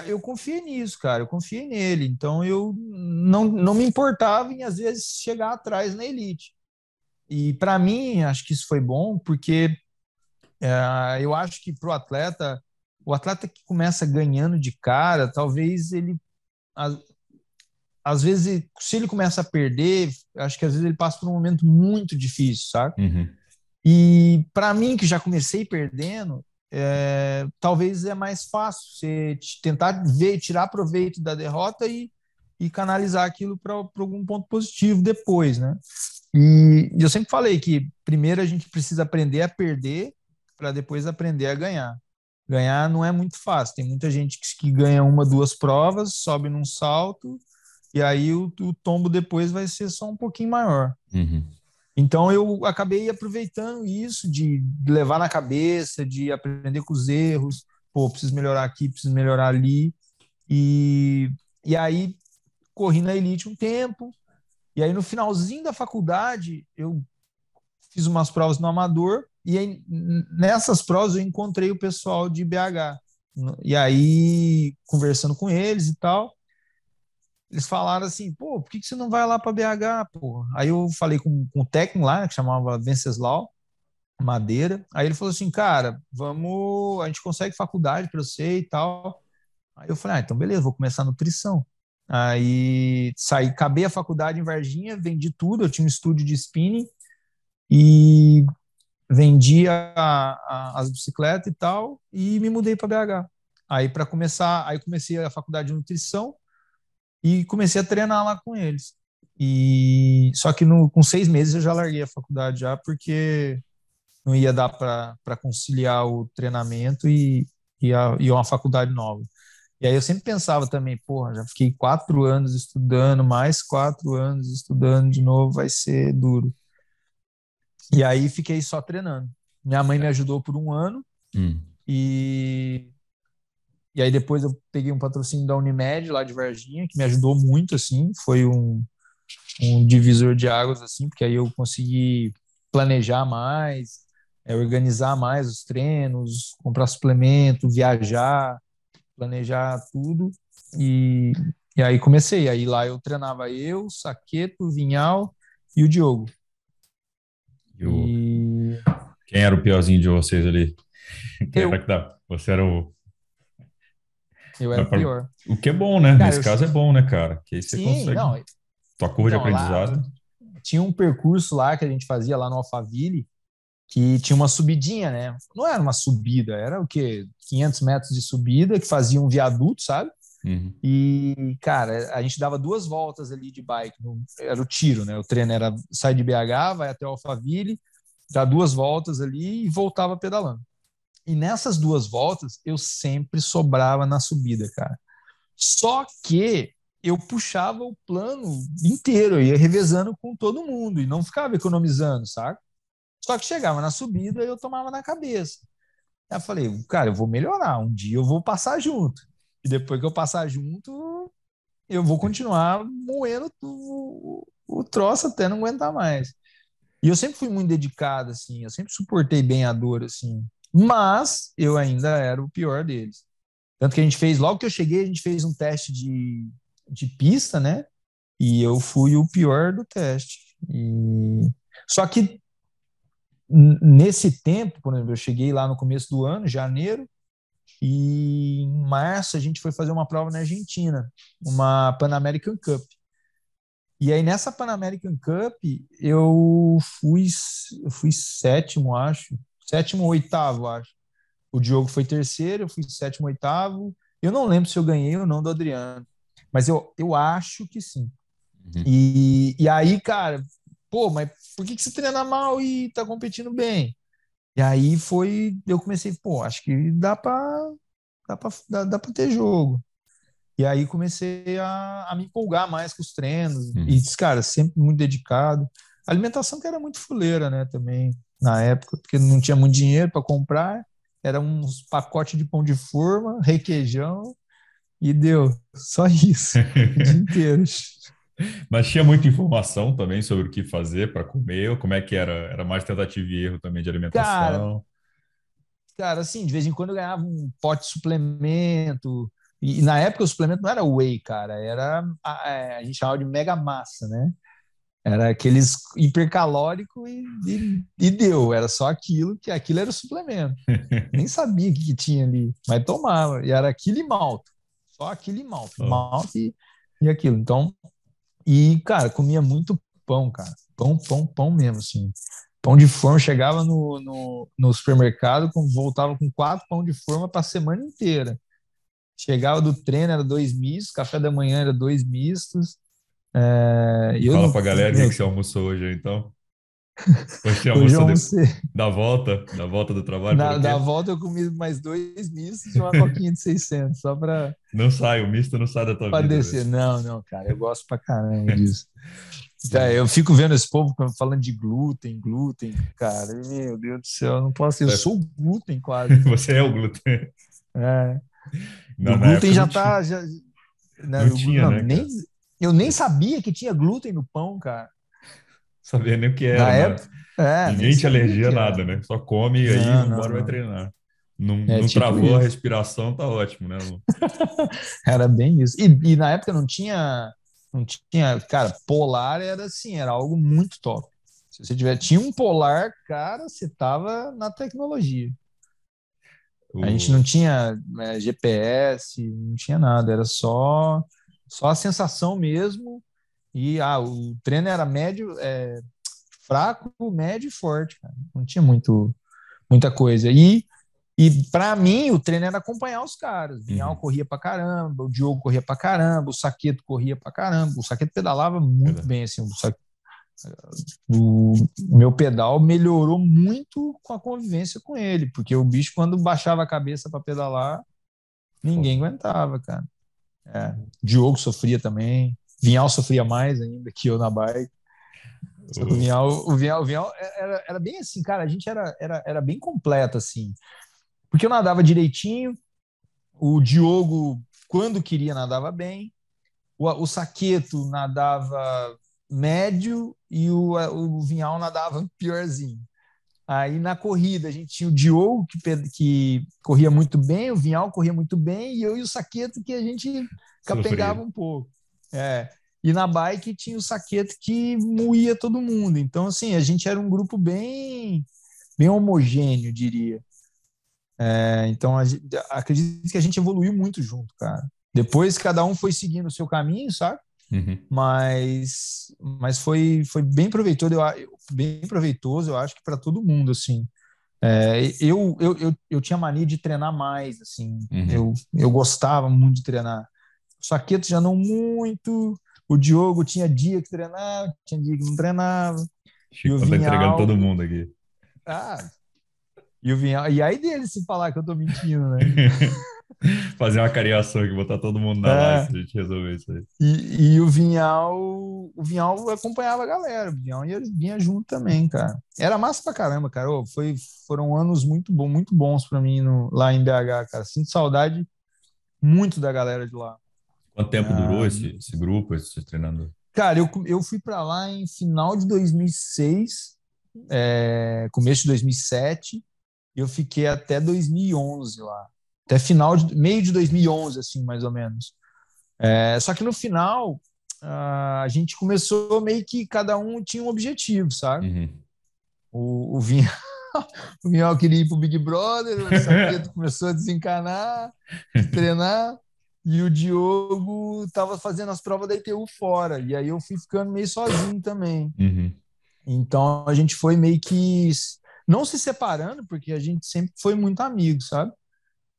eu confiei nisso, cara, eu confiei nele, então eu não me importava em, às vezes, chegar atrás na elite. E, para mim, acho que isso foi bom, porque eu acho que para o atleta que começa ganhando de cara, talvez ele, às vezes, se ele começa a perder, acho que às vezes ele passa por um momento muito difícil, sabe? Uhum. E, para mim, que já comecei perdendo, talvez é mais fácil você tentar ver, tirar proveito da derrota e canalizar aquilo para algum ponto positivo depois, né? E eu sempre falei que primeiro a gente precisa aprender a perder para depois aprender a ganhar. Ganhar não é muito fácil, tem muita gente que ganha uma, duas provas, sobe num salto e aí o tombo depois vai ser só um pouquinho maior. Uhum. Então, eu acabei aproveitando isso de levar na cabeça, de aprender com os erros. Pô, preciso melhorar aqui, preciso melhorar ali. E aí, corri na elite um tempo. E aí, no finalzinho da faculdade, eu fiz umas provas no amador. E aí, nessas provas, eu encontrei o pessoal de BH. E aí, conversando com eles e tal, eles falaram assim, pô, por que você não vai lá para BH, pô? Aí eu falei com o técnico lá, que chamava Venceslau Madeira. Aí ele falou assim, cara, a gente consegue faculdade para você e tal. Aí eu falei, então beleza, vou começar a nutrição. Aí saí, acabei a faculdade em Varginha, vendi tudo, eu tinha um estúdio de spinning e vendi as bicicletas e tal e me mudei para BH. Aí para começar, aí comecei a faculdade de nutrição e comecei a treinar lá com eles. E só que com 6 meses eu já larguei a faculdade já, porque não ia dar para conciliar o treinamento e uma faculdade nova. E aí eu sempre pensava também, porra, já fiquei 4 anos estudando, mais 4 anos estudando de novo, vai ser duro. E aí fiquei só treinando. Minha mãe me ajudou por 1 ano. E aí depois eu peguei um patrocínio da Unimed, lá de Varginha, que me ajudou muito, assim. Foi um divisor de águas, assim, porque aí eu consegui planejar mais, organizar mais os treinos, comprar suplemento, viajar, planejar tudo. E aí comecei. Aí lá eu treinava eu, Saqueto, Vinhal e o Diogo. Quem era o piorzinho de vocês ali? Você era o... Eu era pior. O que é bom, né? Cara, Nesse caso é bom, né, cara? Que aí você consegue. Tua curva de aprendizado. Lá, tinha um percurso lá que a gente fazia lá no Alphaville, que tinha uma subidinha, né? Não era uma subida, era o quê? 500 metros de subida, que fazia um viaduto, sabe? Uhum. E, cara, a gente dava 2 voltas ali de bike. Era o tiro, né? O treino era sai de BH, vai até o Alphaville, dá 2 voltas ali e voltava pedalando. E nessas 2 voltas, eu sempre sobrava na subida, cara. Só que eu puxava o plano inteiro, eu ia revezando com todo mundo e não ficava economizando, sabe? Só que chegava na subida e eu tomava na cabeça. Aí eu falei, cara, eu vou melhorar, um dia eu vou passar junto. E depois que eu passar junto, eu vou continuar moendo o troço até não aguentar mais. E eu sempre fui muito dedicado, assim, eu sempre suportei bem a dor, assim. Mas eu ainda era o pior deles. Tanto que a gente fez, logo que eu cheguei, a gente fez um teste de pista, né? E eu fui o pior do teste. Só que nesse tempo, por exemplo, eu cheguei lá no começo do ano, janeiro, e em março a gente foi fazer uma prova na Argentina, uma Pan American Cup. E aí nessa Pan American Cup eu fui sétimo, acho. Sétimo ou oitavo, acho. O Diogo foi terceiro, eu fui sétimo, oitavo. Eu não lembro se eu ganhei ou não do Adriano, mas eu acho que sim. Uhum. E aí, cara, pô, mas por que você treina mal e tá competindo bem? E aí eu comecei, pô, acho que dá pra ter jogo. E aí comecei a me empolgar mais com os treinos. Uhum. E, cara, sempre muito dedicado. A alimentação que era muito fuleira, né, também, na época, porque não tinha muito dinheiro para comprar. Era uns pacotes de pão de forma, requeijão, e deu. Só isso, o dia inteiro. Mas tinha muita informação também sobre o que fazer para comer, ou como é que era? Era mais tentativa e erro também de alimentação? Cara, assim, de vez em quando eu ganhava um pote de suplemento. E na época o suplemento não era whey, cara, era a gente chamava de mega massa, né? Era aqueles hipercalórico e deu, era só aquilo, que aquilo era o suplemento. Nem sabia o que tinha ali, mas tomava, e era aquilo e malto, só aquilo e malto, malto e aquilo. Então, e cara, comia muito pão, cara, pão mesmo, assim. Pão de forma, chegava no supermercado, voltava com 4 pão de forma para a semana inteira. Chegava do treino, era 2 mistos, café da manhã era 2 mistos. Fala pra galera o que você almoçou hoje, então. Hoje eu almocei. Da volta do trabalho? Da volta eu comi mais 2 mistos e uma coquinha de 600, só pra... Não sai, o misto não sai da tua vida. Descer. Não, cara, eu gosto pra caramba disso. Eu fico vendo esse povo falando de glúten, cara, meu Deus do céu, eu não posso, eu sou o glúten quase. Você é o glúten. É. Não, o glúten já tá... Eu nem sabia que tinha glúten no pão, cara. Sabia nem o que era. Na época, ninguém te alergia nada, né? Só come e aí embora vai treinar. Não tipo travou isso. A respiração, tá ótimo, né, Lu? Era bem isso. E na época não tinha... Cara, polar era assim, era algo muito top. Se você tinha um polar, cara, você tava na tecnologia. A gente não tinha GPS, não tinha nada, era só a sensação mesmo. E o treino era médio, fraco, médio e forte, cara. Não tinha muita coisa. E para mim, o treino era acompanhar os caras. O Vinhal corria pra caramba, o Diogo corria pra caramba, o Saqueto corria pra caramba. O Saqueto pedalava muito bem, assim. O meu pedal melhorou muito com a convivência com ele, porque o bicho, quando baixava a cabeça para pedalar, ninguém aguentava, cara. Diogo sofria também, Vinhal sofria mais ainda que eu na bike. Só que o Vinhal era bem assim, cara, a gente era bem completo, assim, porque eu nadava direitinho, o Diogo, quando queria, nadava bem, o Saqueto nadava médio e o Vinhal nadava piorzinho. Aí na corrida a gente tinha o Diogo que corria muito bem, o Vinhal corria muito bem e eu e o Saqueto que a gente capengava um pouco. E na bike tinha o Saqueto que moía todo mundo. Então, assim, a gente era um grupo bem homogêneo, diria. Então, acredito que a gente evoluiu muito junto, cara. Depois cada um foi seguindo o seu caminho, sabe? Uhum. Mas foi bem proveitoso, eu acho que para todo mundo, assim. Eu tinha mania de treinar mais, assim. Uhum. Eu gostava muito de treinar. O Saqueto já não muito, o Diogo tinha dia que treinava, tinha dia que não treinava. Chico, tá entregando todo mundo aqui. E o Vinhal, e aí dele se falar que eu tô mentindo, né? Fazer uma cariação aqui, botar todo mundo na live pra gente resolver isso aí. E o Vinhal acompanhava a galera, o Vinhal vinha junto também, cara. Era massa pra caramba, cara. Foram anos muito bons pra mim lá em BH, cara. Sinto saudade muito da galera de lá. Quanto tempo durou esse grupo, esse treinador? Cara, eu fui pra lá em final de 2006, começo de 2007, e eu fiquei até 2011 lá. Até meio de 2011, assim, mais ou menos. Só que no final, a gente começou meio que cada um tinha um objetivo, sabe? Uhum. O Vinhal queria ir pro Big Brother, o Saqueto começou a desencanar, treinar, E o Diogo estava fazendo as provas da ITU fora. E aí eu fui ficando meio sozinho também. Uhum. Então a gente foi meio que... não se separando, porque a gente sempre foi muito amigo, sabe?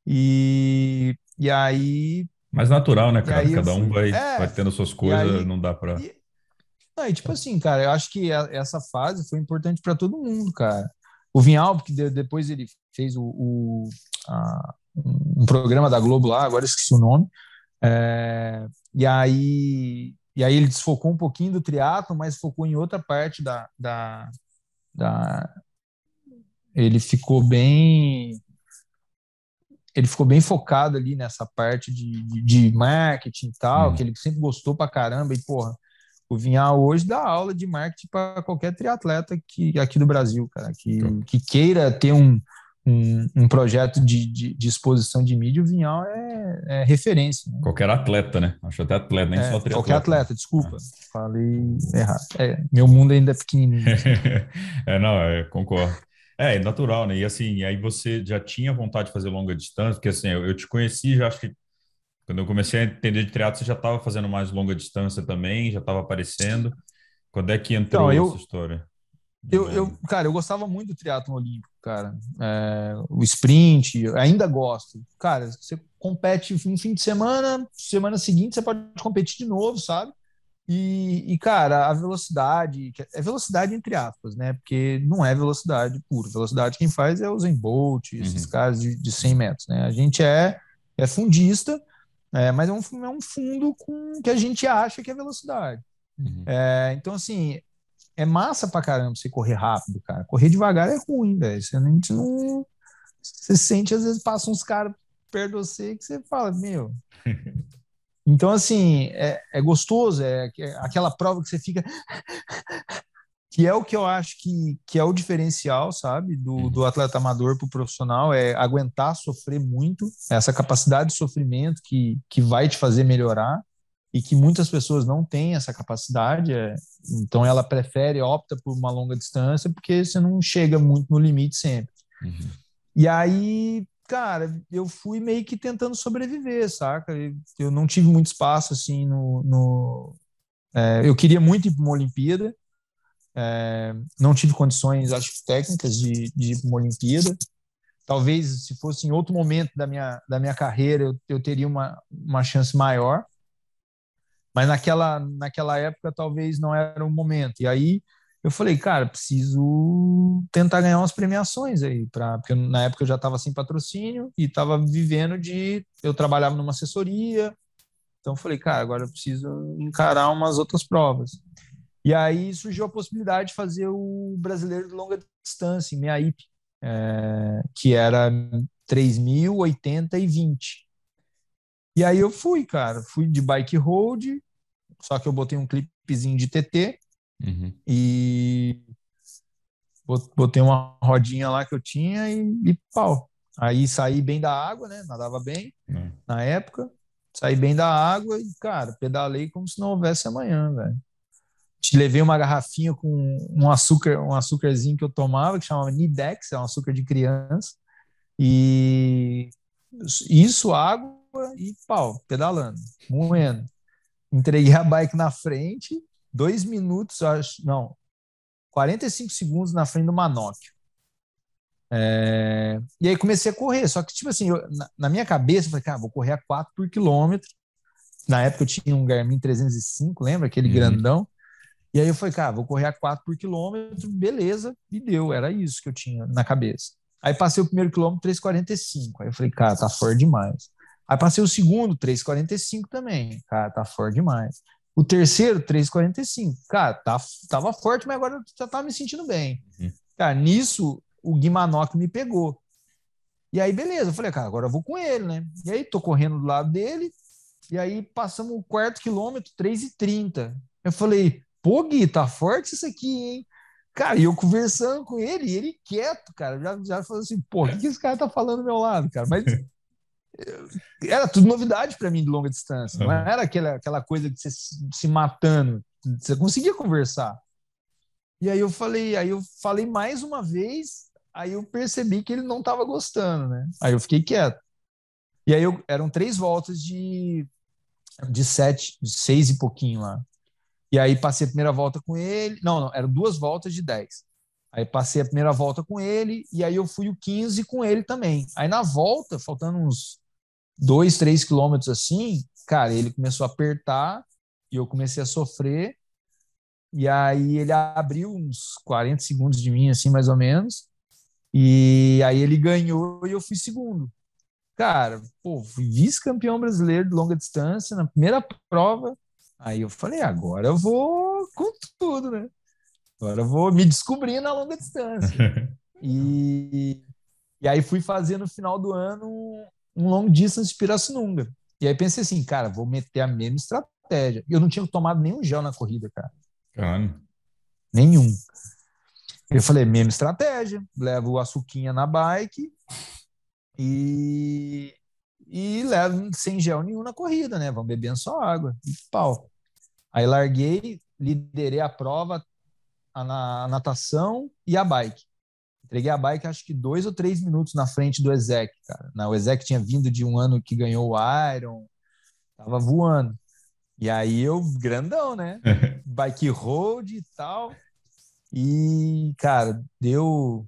E aí... mas natural, né, cara? Cada um vai tendo suas coisas, aí, não dá pra... E tipo assim, cara, eu acho que essa fase foi importante pra todo mundo, cara. O Vinhal, porque depois ele fez um programa da Globo lá, agora esqueci o nome, e aí ele desfocou um pouquinho do triatlo, mas focou em outra parte da ele ficou bem focado ali nessa parte de marketing e tal, que ele sempre gostou pra caramba. E porra, o Vinhal hoje dá aula de marketing para qualquer triatleta aqui do Brasil, cara, que queira ter um projeto de exposição de mídia. O Vinhal é referência, né? Qualquer atleta, né? Acho até atleta, nem só triatleta. Qualquer atleta, desculpa. Falei errado. Meu mundo ainda é pequenininho. Concordo. É natural, né? E assim, aí você já tinha vontade de fazer longa distância, porque assim, eu te conheci, já acho que quando eu comecei a entender de triatlo, você já estava fazendo mais longa distância também, já estava aparecendo. Quando é que entrou essa história? Cara, eu gostava muito do triatlo olímpico, cara. O sprint, ainda gosto. Cara, você compete um fim de semana, semana seguinte você pode competir de novo, sabe? E cara, a velocidade... é velocidade entre aspas, né? Porque não é velocidade pura. Velocidade quem faz é o Zen Bolt, esses caras de 100 metros, né? A gente é fundista... mas é um fundo com que a gente acha que é velocidade. Então, assim, é massa pra caramba você correr rápido, cara. Correr devagar é ruim, velho. Você sente, às vezes, passa uns caras perto de você que você fala, meu... Então, assim, é gostoso. É aquela prova que você fica... que é o que eu acho que é o diferencial, sabe? Do atleta amador para o profissional, é aguentar sofrer muito, essa capacidade de sofrimento que vai te fazer melhorar, e que muitas pessoas não têm essa capacidade, então ela prefere, opta por uma longa distância, porque você não chega muito no limite sempre. E aí, cara, eu fui meio que tentando sobreviver, saca? Eu não tive muito espaço, assim, eu queria muito ir para uma Olimpíada, não tive condições, acho, técnicas de ir para uma Olimpíada. Talvez se fosse em outro momento da minha carreira eu teria uma chance maior, mas naquela época talvez não era o momento. E aí eu falei, cara, preciso tentar ganhar umas premiações aí, porque na época eu já estava sem patrocínio e estava vivendo eu trabalhava numa assessoria, então eu falei, cara, agora eu preciso encarar umas outras provas. E aí surgiu a possibilidade de fazer o brasileiro de longa distância, em Meiaip, que era 3.000, 80 e 20. E aí eu fui, cara. Fui de bike road, só que eu botei um clipezinho de TT e botei uma rodinha lá que eu tinha e pau. Aí saí bem da água, né? Nadava bem na época. Saí bem da água e, cara, pedalei como se não houvesse amanhã, velho. Te levei uma garrafinha com um açúcarzinho que eu tomava, que chamava Nidex, é um açúcar de criança, e isso, água e pau, pedalando, moendo. Entreguei a bike na frente, 45 segundos na frente do Manóquio. E aí comecei a correr, só que tipo assim, na minha cabeça, eu falei, cara, vou correr a 4 por quilômetro. Na época eu tinha um Garmin 305, lembra? Aquele grandão. E aí eu falei, cara, vou correr a 4 por quilômetro, beleza, e deu, era isso que eu tinha na cabeça. Aí passei o primeiro quilômetro, 3,45, aí eu falei, cara, tá forte demais. Aí passei o segundo, 3,45 também, cara, tá forte demais. O terceiro, 3,45, cara, tava forte, mas agora eu já tava me sentindo bem. Cara, nisso, o Guimanoque me pegou. E aí, beleza, eu falei, cara, agora eu vou com ele, né? E aí, tô correndo do lado dele, e aí passamos o quarto quilômetro, 3,30. Eu falei... pô, Gui, tá forte isso aqui, hein? Cara, e eu conversando com ele, ele quieto, cara, já falando assim, pô, o que esse cara tá falando do meu lado, cara? Mas era tudo novidade pra mim de longa distância, não era aquela coisa de você se matando, você conseguia conversar. E aí eu falei mais uma vez, aí eu percebi que ele não tava gostando, né? Aí eu fiquei quieto. E aí eram 3 voltas de 6 e pouquinho lá. E aí passei a primeira volta com ele. Não, eram 2 voltas de 10. Aí passei a primeira volta com ele e aí eu fui o 15 com ele também. Aí na volta, faltando uns 2-3 quilômetros assim, cara, ele começou a apertar e eu comecei a sofrer. E aí ele abriu uns 40 segundos de mim, assim, mais ou menos. E aí ele ganhou e eu fui segundo. Cara, pô, fui vice-campeão brasileiro de longa distância na primeira prova. Aí eu falei, agora eu vou com tudo, né? Agora eu vou me descobrir na longa distância. E aí fui fazer no final do ano um long distance Pirassununga. E aí pensei assim, cara, vou meter a mesma estratégia. Eu não tinha tomado nenhum gel na corrida, cara. Caramba. Nenhum. Eu falei, mesma estratégia. Levo a suquinha na bike e levo sem gel nenhum na corrida, né? Vão bebendo só água e pau. Aí larguei, liderei a prova, a natação e a bike. Entreguei a bike acho que 2 ou 3 minutos na frente do Ezek, cara. O Ezek tinha vindo de um ano que ganhou o Iron, tava voando. E aí eu, grandão, né? Bike road e tal. E, cara, deu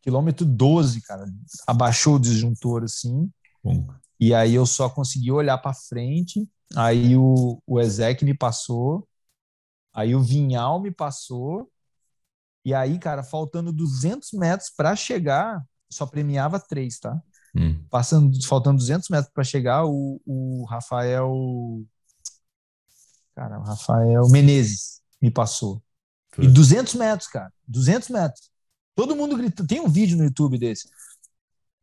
quilômetro 12, cara. Abaixou o disjuntor, assim. Bom. E aí eu só consegui olhar pra frente. Aí o Ezek me passou. Aí o Vinhal me passou. E aí, cara, faltando 200 metros pra chegar, só premiava 3, tá? Faltando 200 metros pra chegar, o Rafael... Cara, o Rafael Menezes me passou. E 200 metros, cara. 200 metros. Todo mundo gritando. Tem um vídeo no YouTube desse.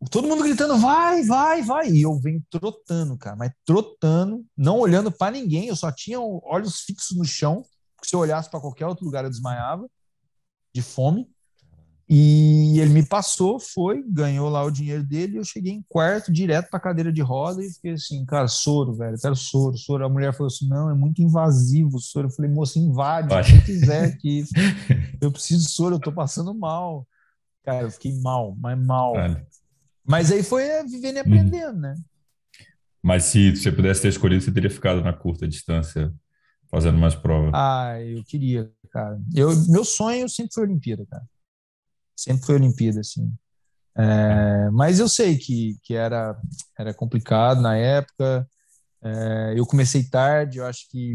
Todo mundo gritando, vai, vai, vai. E eu venho trotando, cara. Mas trotando, não olhando pra ninguém. Eu só tinha olhos fixos no chão. Se eu olhasse pra qualquer outro lugar, eu desmaiava. De fome. E ele me passou, foi. Ganhou lá o dinheiro dele. E eu cheguei em quarto, direto pra cadeira de roda. E fiquei assim, cara, soro, velho. Eu quero soro, soro. A mulher falou assim, não, é muito invasivo o soro. Eu falei, moça, invade. Se você quiser aqui. Eu preciso de soro, eu tô passando mal. Cara, eu fiquei mal, mas mal. Vale. Mas aí foi vivendo e aprendendo, né? Mas se você pudesse ter escolhido, você teria ficado na curta distância, fazendo mais provas. Ah, eu queria, cara. Meu sonho sempre foi a Olimpíada, cara. Sempre foi Olimpíada, assim. Mas eu sei que era complicado na época. Eu comecei tarde, eu acho que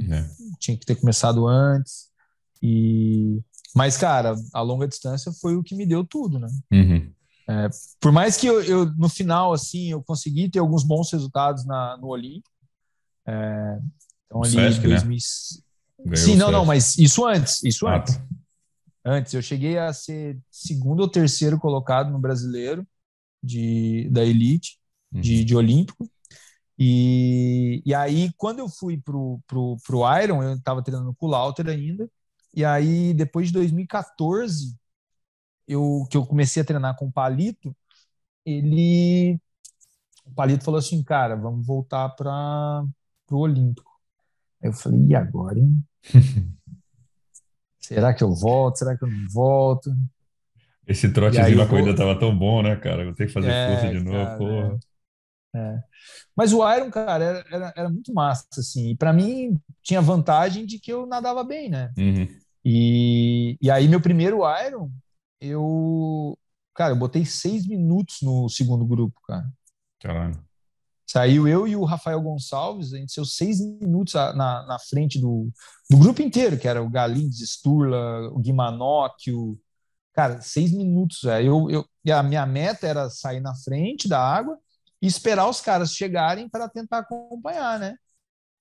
tinha que ter começado antes. Mas, cara, a longa distância foi o que me deu tudo, né? Uhum. Por mais que eu, no final, assim, eu consegui ter alguns bons resultados no Olímpico. Então, ali Sesc, em 2000... né? Sim, não, mas isso antes. Isso antes. Antes, eu cheguei a ser 2º ou 3º colocado no brasileiro da elite, de olímpico. E aí, quando eu fui pro Iron, eu estava treinando com o Lauter ainda. E aí, depois de 2014, que eu comecei a treinar com o Palito, o Palito falou assim, cara, vamos voltar para o Olímpico. Aí eu falei, e agora, hein? Será que eu volto? Será que eu não volto? Esse trotezinho na corrida tava tão bom, né, cara? Vou ter que fazer força de novo, cara, porra. Mas o Iron, cara, era muito massa, assim. E pra mim, tinha vantagem de que eu nadava bem, né? Uhum. E aí, meu primeiro Iron, eu botei 6 minutos no segundo grupo, cara. Caralho. Saiu eu e o Rafael Gonçalves, a gente saiu 6 minutos na frente do grupo inteiro, que era o Galindes, Sturla, o Guimanoque, cara, 6 minutos. A minha meta era sair na frente da água e esperar os caras chegarem para tentar acompanhar, né?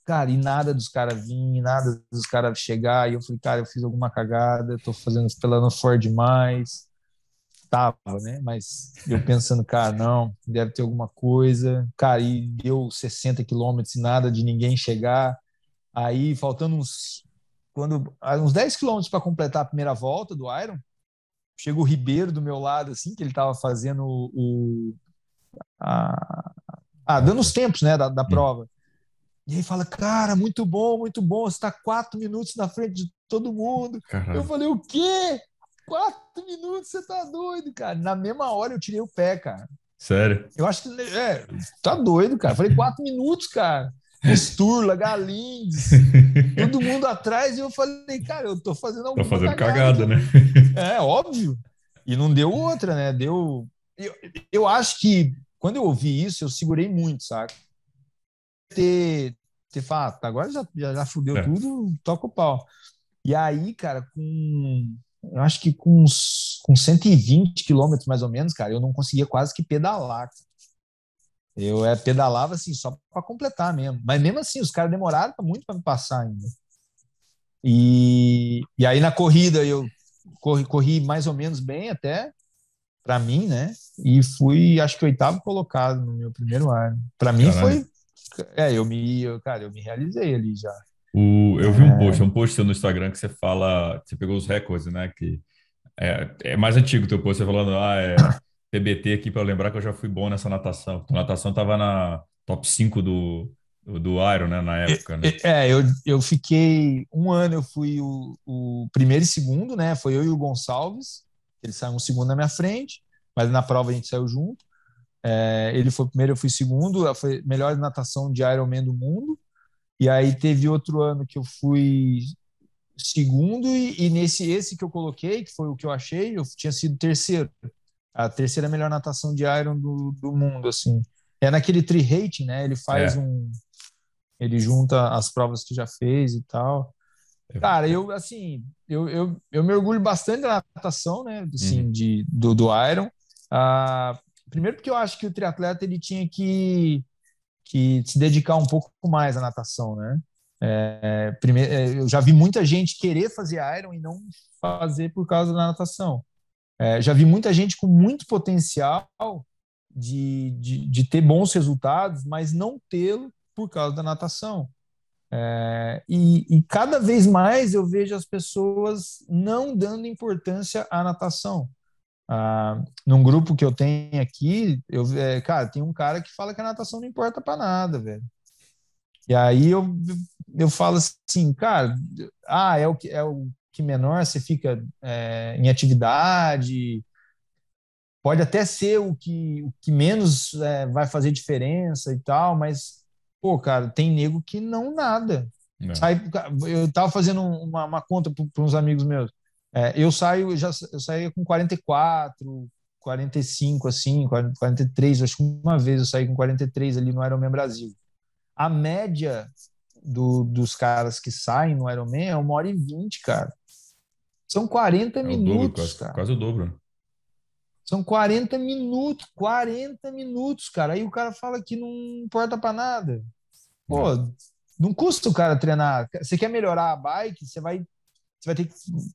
Cara, e nada dos caras vir, nada dos caras chegar. E eu falei, cara, eu fiz alguma cagada, tô fazendo pelando fora demais. Tava, né? Mas eu pensando, cara, não, deve ter alguma coisa. Cara, e deu 60 quilômetros e nada de ninguém chegar. Aí, faltando uns 10 quilômetros para completar a primeira volta do Iron, chega o Ribeiro do meu lado, assim, que ele tava fazendo dando os tempos, né, da prova. E aí fala, cara, muito bom, muito bom. Você tá 4 minutos na frente de todo mundo. Caramba. Eu falei, o quê? 4 minutos, você tá doido, cara. Na mesma hora eu tirei o pé, cara. Sério? Eu acho que... É, tá doido, cara. Falei 4 minutos, cara. Esturla, Galindes, todo mundo atrás. E eu falei, cara, eu tô fazendo alguma coisa. Tô fazendo cagada, né? É, óbvio. E não deu outra, né? Deu... Eu acho que, quando eu ouvi isso, eu segurei muito, saca? Ter falado, agora já fudeu tudo, toca o pau. E aí, cara, eu acho que com 120 quilômetros, mais ou menos, cara, eu não conseguia quase que pedalar. Eu pedalava, assim, só pra completar mesmo. Mas mesmo assim, os caras demoraram muito pra me passar ainda. E aí, na corrida, eu corri mais ou menos bem até... Pra mim, né? E fui, acho que 8º colocado no meu primeiro ano. Pra mim foi... É, eu me realizei ali já. Eu vi um post seu no Instagram que você fala... Você pegou os recordes, né? Que é mais antigo o teu post. Você falando, TBT aqui pra eu lembrar que eu já fui bom nessa natação. Porque a natação tava na top 5 do Iron, né? Na época, né? Eu fiquei... Um ano eu fui o primeiro e segundo, né? Foi eu e o Gonçalves. Ele saiu um segundo na minha frente, mas na prova a gente saiu junto. Ele foi primeiro, eu fui segundo. Foi melhor natação de Ironman do mundo. E aí teve outro ano que eu fui segundo. E esse que eu coloquei, que foi o que eu achei, eu tinha sido terceiro. A terceira melhor natação de Iron do mundo, assim. É naquele tri-rating, né? Ele faz Ele junta as provas que já fez e tal. Cara, eu me orgulho bastante da natação, né, assim, do Iron. Primeiro porque eu acho que o triatleta, ele tinha que se dedicar um pouco mais à natação, né. Eu já vi muita gente querer fazer Iron e não fazer por causa da natação. Já vi muita gente com muito potencial de ter bons resultados, mas não tê-lo por causa da natação. E cada vez mais eu vejo as pessoas não dando importância à natação. Num grupo que eu tenho aqui, cara, tem um cara que fala que a natação não importa pra nada, velho. E aí eu falo assim, cara, é o que menor você fica em atividade, pode até ser o que menos vai fazer diferença e tal, mas... Pô, cara, tem nego que não nada. Não. Eu tava fazendo uma conta para uns amigos meus. Eu saía com 44, 45, assim, 43. Acho que uma vez eu saí com 43 ali no Ironman Brasil. A média dos caras que saem no Ironman é 1h20, cara. São 40 minutos, dobro, cara. Quase o dobro. São 40 minutos, cara. Aí o cara fala que não importa pra nada. Pô, não custa o cara treinar. Você quer melhorar a bike, você vai ter que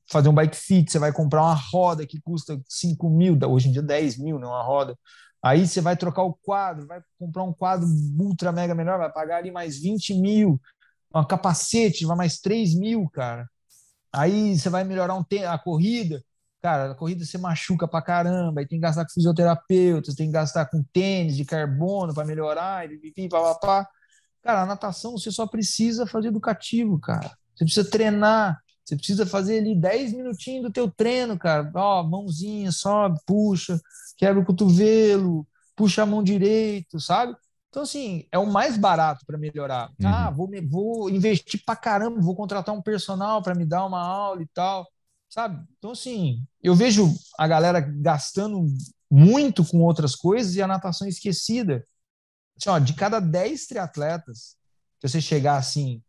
fazer um bike fit, você vai comprar uma roda que custa 5 mil, hoje em dia 10 mil, né, uma roda. Aí você vai trocar o quadro, vai comprar um quadro ultra mega melhor, vai pagar ali mais 20 mil, um capacete, vai mais 3 mil, cara. Aí você vai melhorar a corrida. Cara, a corrida você machuca pra caramba, aí tem que gastar com fisioterapeuta, tem que gastar com tênis de carbono pra melhorar, e papapá. Cara, a natação você só precisa fazer educativo, cara. Você precisa treinar, você precisa fazer ali 10 minutinhos do teu treino, cara. Ó, mãozinha, sobe, puxa, quebra o cotovelo, puxa a mão direito, sabe? Então, assim, é o mais barato pra melhorar. Vou investir pra caramba, vou contratar um personal pra me dar uma aula e tal. Sabe? Então, assim, eu vejo a galera gastando muito com outras coisas e a natação esquecida. Assim, ó, de cada 10 triatletas, se você chegar assim,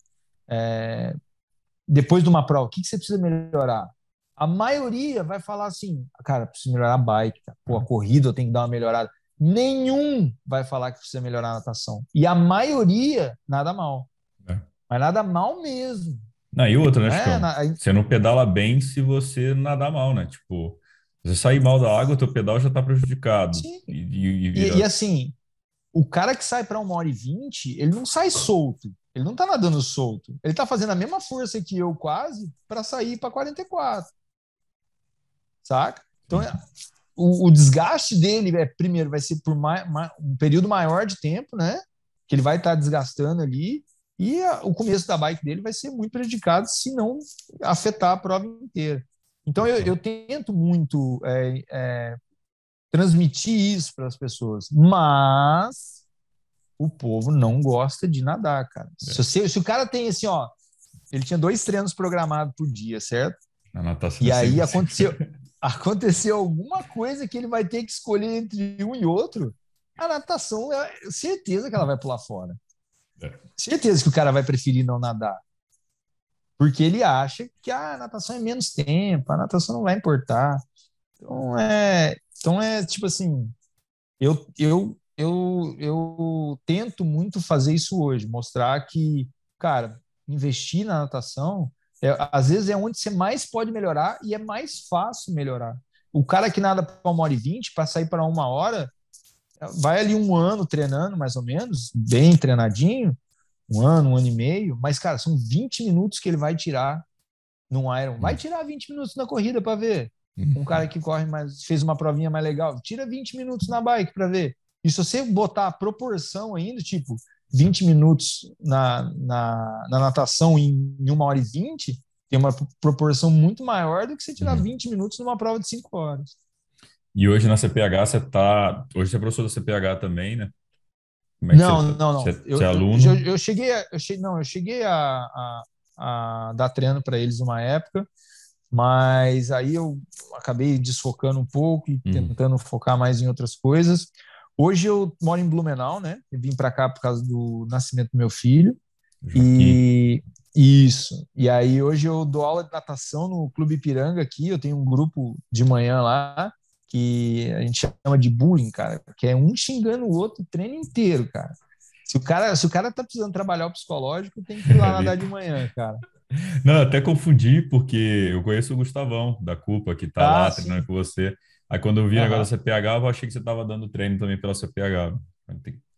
depois de uma prova, o que você precisa melhorar? A maioria vai falar assim, cara, preciso melhorar a bike, tá? Pô, a corrida eu tenho que dar uma melhorada. Nenhum vai falar que precisa melhorar a natação. E a maioria, nada mal. Mas nada mal mesmo. Não, e outra, né, Chicão? Você não pedala bem se você nadar mal, né? Tipo, você sair mal da água, o teu pedal já tá prejudicado. Sim. E assim, o cara que sai pra 1h20, ele não sai solto. Ele não tá nadando solto. Ele tá fazendo a mesma força que eu quase pra sair pra 44. Saca? Então, o desgaste dele, primeiro, vai ser por um período maior de tempo, né? Que ele vai estar desgastando ali. E o começo da bike dele vai ser muito prejudicado se não afetar a prova inteira. Então, eu tento muito transmitir isso para as pessoas. Mas o povo não gosta de nadar, cara. É. Se o cara tem assim, ó, ele tinha 2 treinos programados por dia, certo? Na natação. E aí aconteceu alguma coisa que ele vai ter que escolher entre um e outro. A natação, é certeza que ela vai pular fora. É. Certeza que o cara vai preferir não nadar. Porque ele acha que a natação é menos tempo, a natação não vai importar. Então é tipo assim, eu tento muito fazer isso hoje, mostrar que, cara, investir na natação, às vezes é onde você mais pode melhorar e é mais fácil melhorar. O cara que nada para 1h20, para sair para 1h, vai ali 1 ano treinando, mais ou menos, bem treinadinho, 1 ano, 1 ano e meio, mas, cara, são 20 minutos que ele vai tirar num Iron. Vai tirar 20 minutos na corrida para ver. Um cara que corre mais, fez uma provinha mais legal, tira 20 minutos na bike para ver. E se você botar a proporção ainda, tipo, 20 minutos na natação em 1h20, tem uma proporção muito maior do que você tirar 20 minutos numa prova de 5 horas. E hoje na CPH hoje você é professor da CPH também, né? Como é que não. Você é aluno? Eu cheguei a dar treino para eles uma época, mas aí eu acabei desfocando um pouco e tentando focar mais em outras coisas. Hoje eu moro em Blumenau, né? Eu vim para cá por causa do nascimento do meu filho. Isso. E aí hoje eu dou aula de natação no Clube Ipiranga aqui. Eu tenho um grupo de manhã lá que a gente chama de bullying, cara, que é um xingando o outro o treino inteiro, cara. Se o cara tá precisando trabalhar o psicológico, tem que ir lá nadar de manhã, cara. Não, até confundi, porque eu conheço o Gustavão, da Cupa, que tá lá treinando com você. Aí quando eu vi o negócio da CPH, eu achei que você tava dando treino também pela CPH.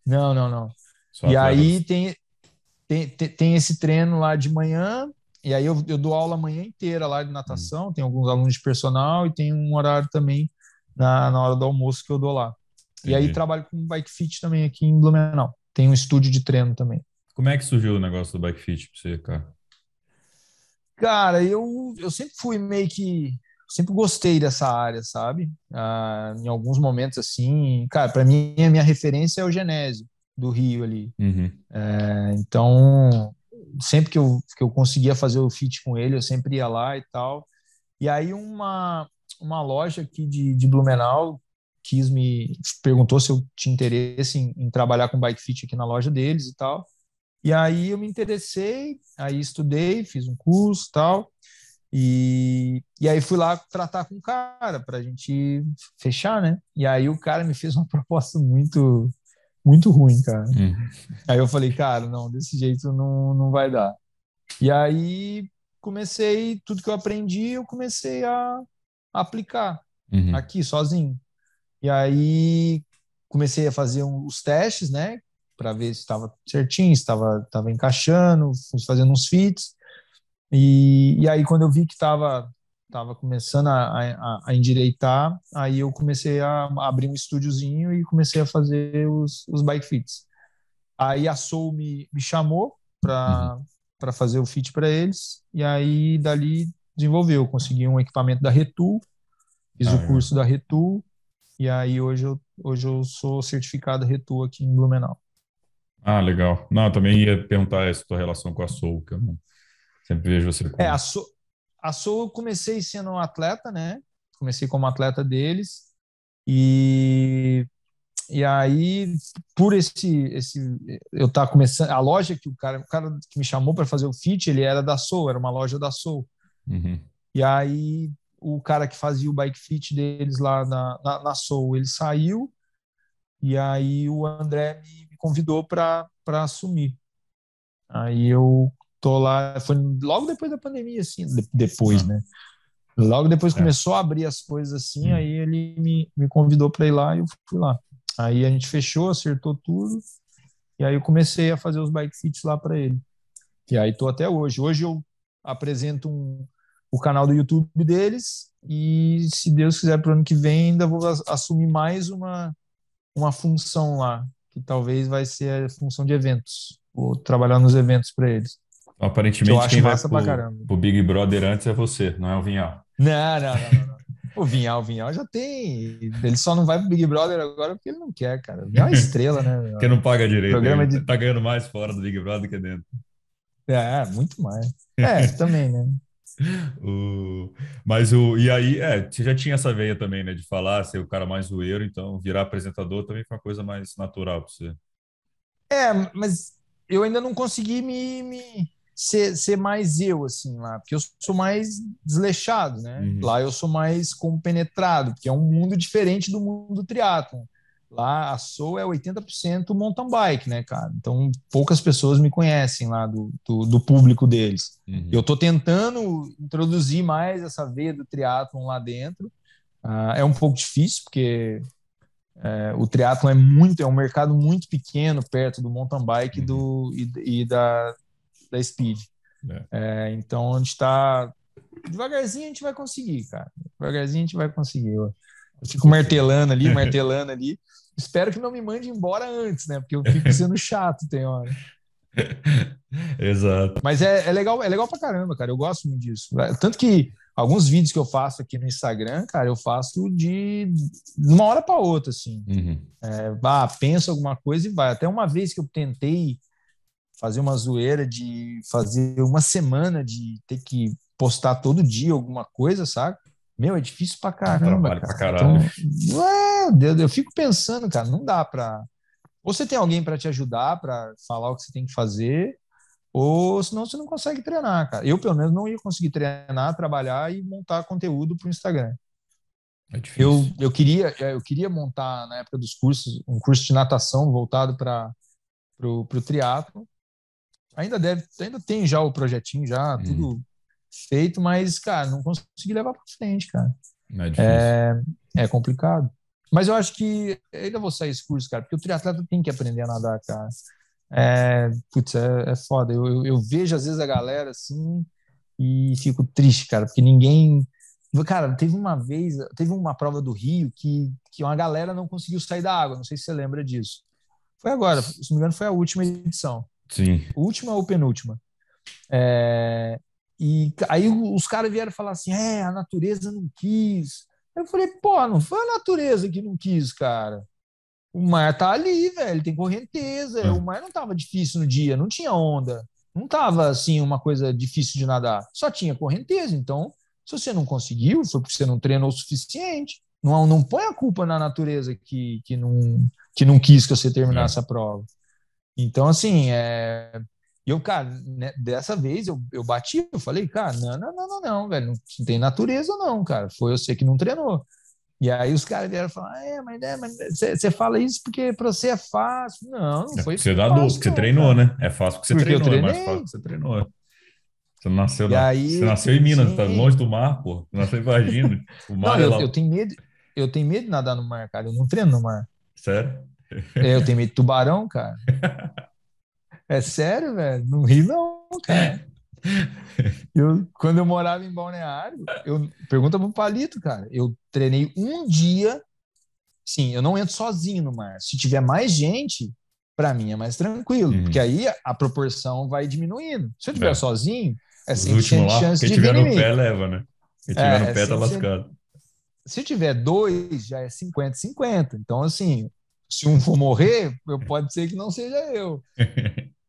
Não. Só e aí tem esse treino lá de manhã, e aí eu dou aula a manhã inteira lá de natação, tem alguns alunos de personal e tem um horário também na hora do almoço que eu dou lá. Entendi. E aí trabalho com bike fit também aqui em Blumenau. Tem um estúdio de treino também. Como é que surgiu o negócio do bike fit pra você, cara? Cara, eu sempre fui meio que... Sempre gostei dessa área, sabe? Em alguns momentos, assim... Cara, pra mim, a minha referência é o Genésio, do Rio ali. Uhum. Então, sempre que eu conseguia fazer o fit com ele, eu sempre ia lá e tal. E aí, uma loja aqui de Blumenau quis me perguntou se eu tinha interesse em trabalhar com bike fit aqui na loja deles e tal. E aí eu me interessei, aí estudei, fiz um curso e tal. E aí fui lá tratar com o cara pra gente fechar, né? E aí o cara me fez uma proposta muito, muito ruim, cara. Aí eu falei, cara, não, desse jeito não vai dar. E aí comecei, tudo que eu aprendi, eu comecei a aplicar aqui sozinho. E aí comecei a fazer os testes, né? Para ver se estava certinho, se estava encaixando, fazendo uns fits. E aí quando eu vi que estava começando a endireitar, aí eu comecei a abrir um estúdiozinho e comecei a fazer os bike fits. Aí a Soul me chamou para fazer o fit para eles, e aí dali desenvolveu. Consegui um equipamento da Retül, fiz o curso da Retül, e aí hoje eu sou certificado Retül aqui em Blumenau. Ah, legal. Não, eu também ia perguntar essa tua relação com a Soul, que eu não sempre vejo você como... A Soul eu comecei sendo um atleta, né? Comecei como atleta deles e aí por esse eu tava começando a loja que o cara que me chamou para fazer o fit, ele era da Soul, era uma loja da Soul. E aí o cara que fazia o bike fit deles lá na Soul, ele saiu e aí o André me convidou para assumir. Aí eu tô lá, foi logo depois da pandemia, assim, né? Logo depois começou a abrir as coisas assim, aí ele me convidou para ir lá e eu fui lá. Aí a gente fechou, acertou tudo e aí eu comecei a fazer os bike fits lá para ele. E aí tô até hoje. Hoje eu apresento o canal do YouTube deles e se Deus quiser pro ano que vem ainda vou assumir mais uma função lá, que talvez vai ser a função de eventos. Vou trabalhar nos eventos para eles. Então, aparentemente, quem vai pro Big Brother antes é você, não é o Vinhal. Não. O Vinhal já tem. Ele só não vai pro Big Brother agora porque ele não quer, cara. O Vinhal é estrela, né? Porque não paga direito. Tá ganhando mais fora do Big Brother que dentro. É, muito mais. É, também, né? Você já tinha essa veia também, né? De falar, ser o cara mais zoeiro, então virar apresentador também foi uma coisa mais natural pra você. É, mas eu ainda não consegui ser mais eu, assim, lá, porque eu sou mais desleixado, né? Uhum. Lá eu sou mais compenetrado, porque é um mundo diferente do mundo do triatlon. Lá a Soul é 80% mountain bike, né, cara? Então poucas pessoas me conhecem lá do público deles. Uhum. Eu tô tentando introduzir mais essa veia do triatlon lá dentro. É um pouco difícil, porque o triatlon é um mercado muito pequeno perto do mountain bike uhum. e da speed. É. Então a gente tá... Devagarzinho a gente vai conseguir, cara. Devagarzinho a gente vai conseguir. Eu fico martelando ali. Espero que não me mande embora antes, né? Porque eu fico sendo chato, tem hora. Exato. Mas é legal pra caramba, cara. Eu gosto muito disso. Tanto que alguns vídeos que eu faço aqui no Instagram, cara, eu faço de uma hora pra outra, assim. Uhum. Penso alguma coisa e vai. Até uma vez que eu tentei fazer uma zoeira de fazer uma semana de ter que postar todo dia alguma coisa, saca? Meu, é difícil pra caramba, cara. Pra caralho. Então, eu fico pensando, cara, não dá pra... Ou você tem alguém pra te ajudar, pra falar o que você tem que fazer, ou senão você não consegue treinar, cara. Eu, pelo menos, não ia conseguir treinar, trabalhar e montar conteúdo pro Instagram. É difícil. Eu queria montar, na época dos cursos, um curso de natação voltado pro triatlo. Ainda tem já o projetinho, já tudo... feito, mas, cara, não consegui levar para frente, cara. É complicado. Mas eu acho que ainda vou sair esse curso, cara, porque o triatleta tem que aprender a nadar, cara. É foda. Eu vejo, às vezes, a galera, assim, e fico triste, cara, porque ninguém... Cara, teve uma prova do Rio que uma galera não conseguiu sair da água, não sei se você lembra disso. Foi agora, se não me engano, foi a última edição. Sim. Última ou penúltima? E aí os caras vieram falar assim, a natureza não quis. Eu falei, pô, não foi a natureza que não quis, cara. O mar tá ali, velho, tem correnteza. O mar não tava difícil no dia, não tinha onda. Não tava, assim, uma coisa difícil de nadar. Só tinha correnteza, então, se você não conseguiu, foi porque você não treinou o suficiente. Não põe a culpa na natureza que não quis que você terminasse a prova. Então, assim, E eu, cara, né, dessa vez eu bati, eu falei, cara, não, velho, não tem natureza não, cara, foi você que não treinou. E aí os caras vieram falar, mas você fala isso porque pra você é fácil. Não foi fácil. Você dá dor, porque você treinou, cara. Né? É fácil porque você treinou, é mais fácil que você treinou. Você nasceu, você nasceu em Minas, tá longe do mar, pô, você nasceu em Varginha. O mar não, eu tenho medo de nadar no mar, cara, eu não treino no mar. Sério? Eu tenho medo de tubarão, cara. É sério, velho? Não ri não, cara. Quando eu morava em Balneário, pergunta pro Palito, cara. Eu treinei um dia. Sim, eu não entro sozinho no mar. Se tiver mais gente, pra mim é mais tranquilo. Porque aí a proporção vai diminuindo. Se eu tiver sozinho, é 100% de chance de vir inimigo. Quem tiver no pé leva, né? Quem tiver no pé tá lascado. Se tiver dois, já é 50-50. Então, assim, se um for morrer, pode ser que não seja eu.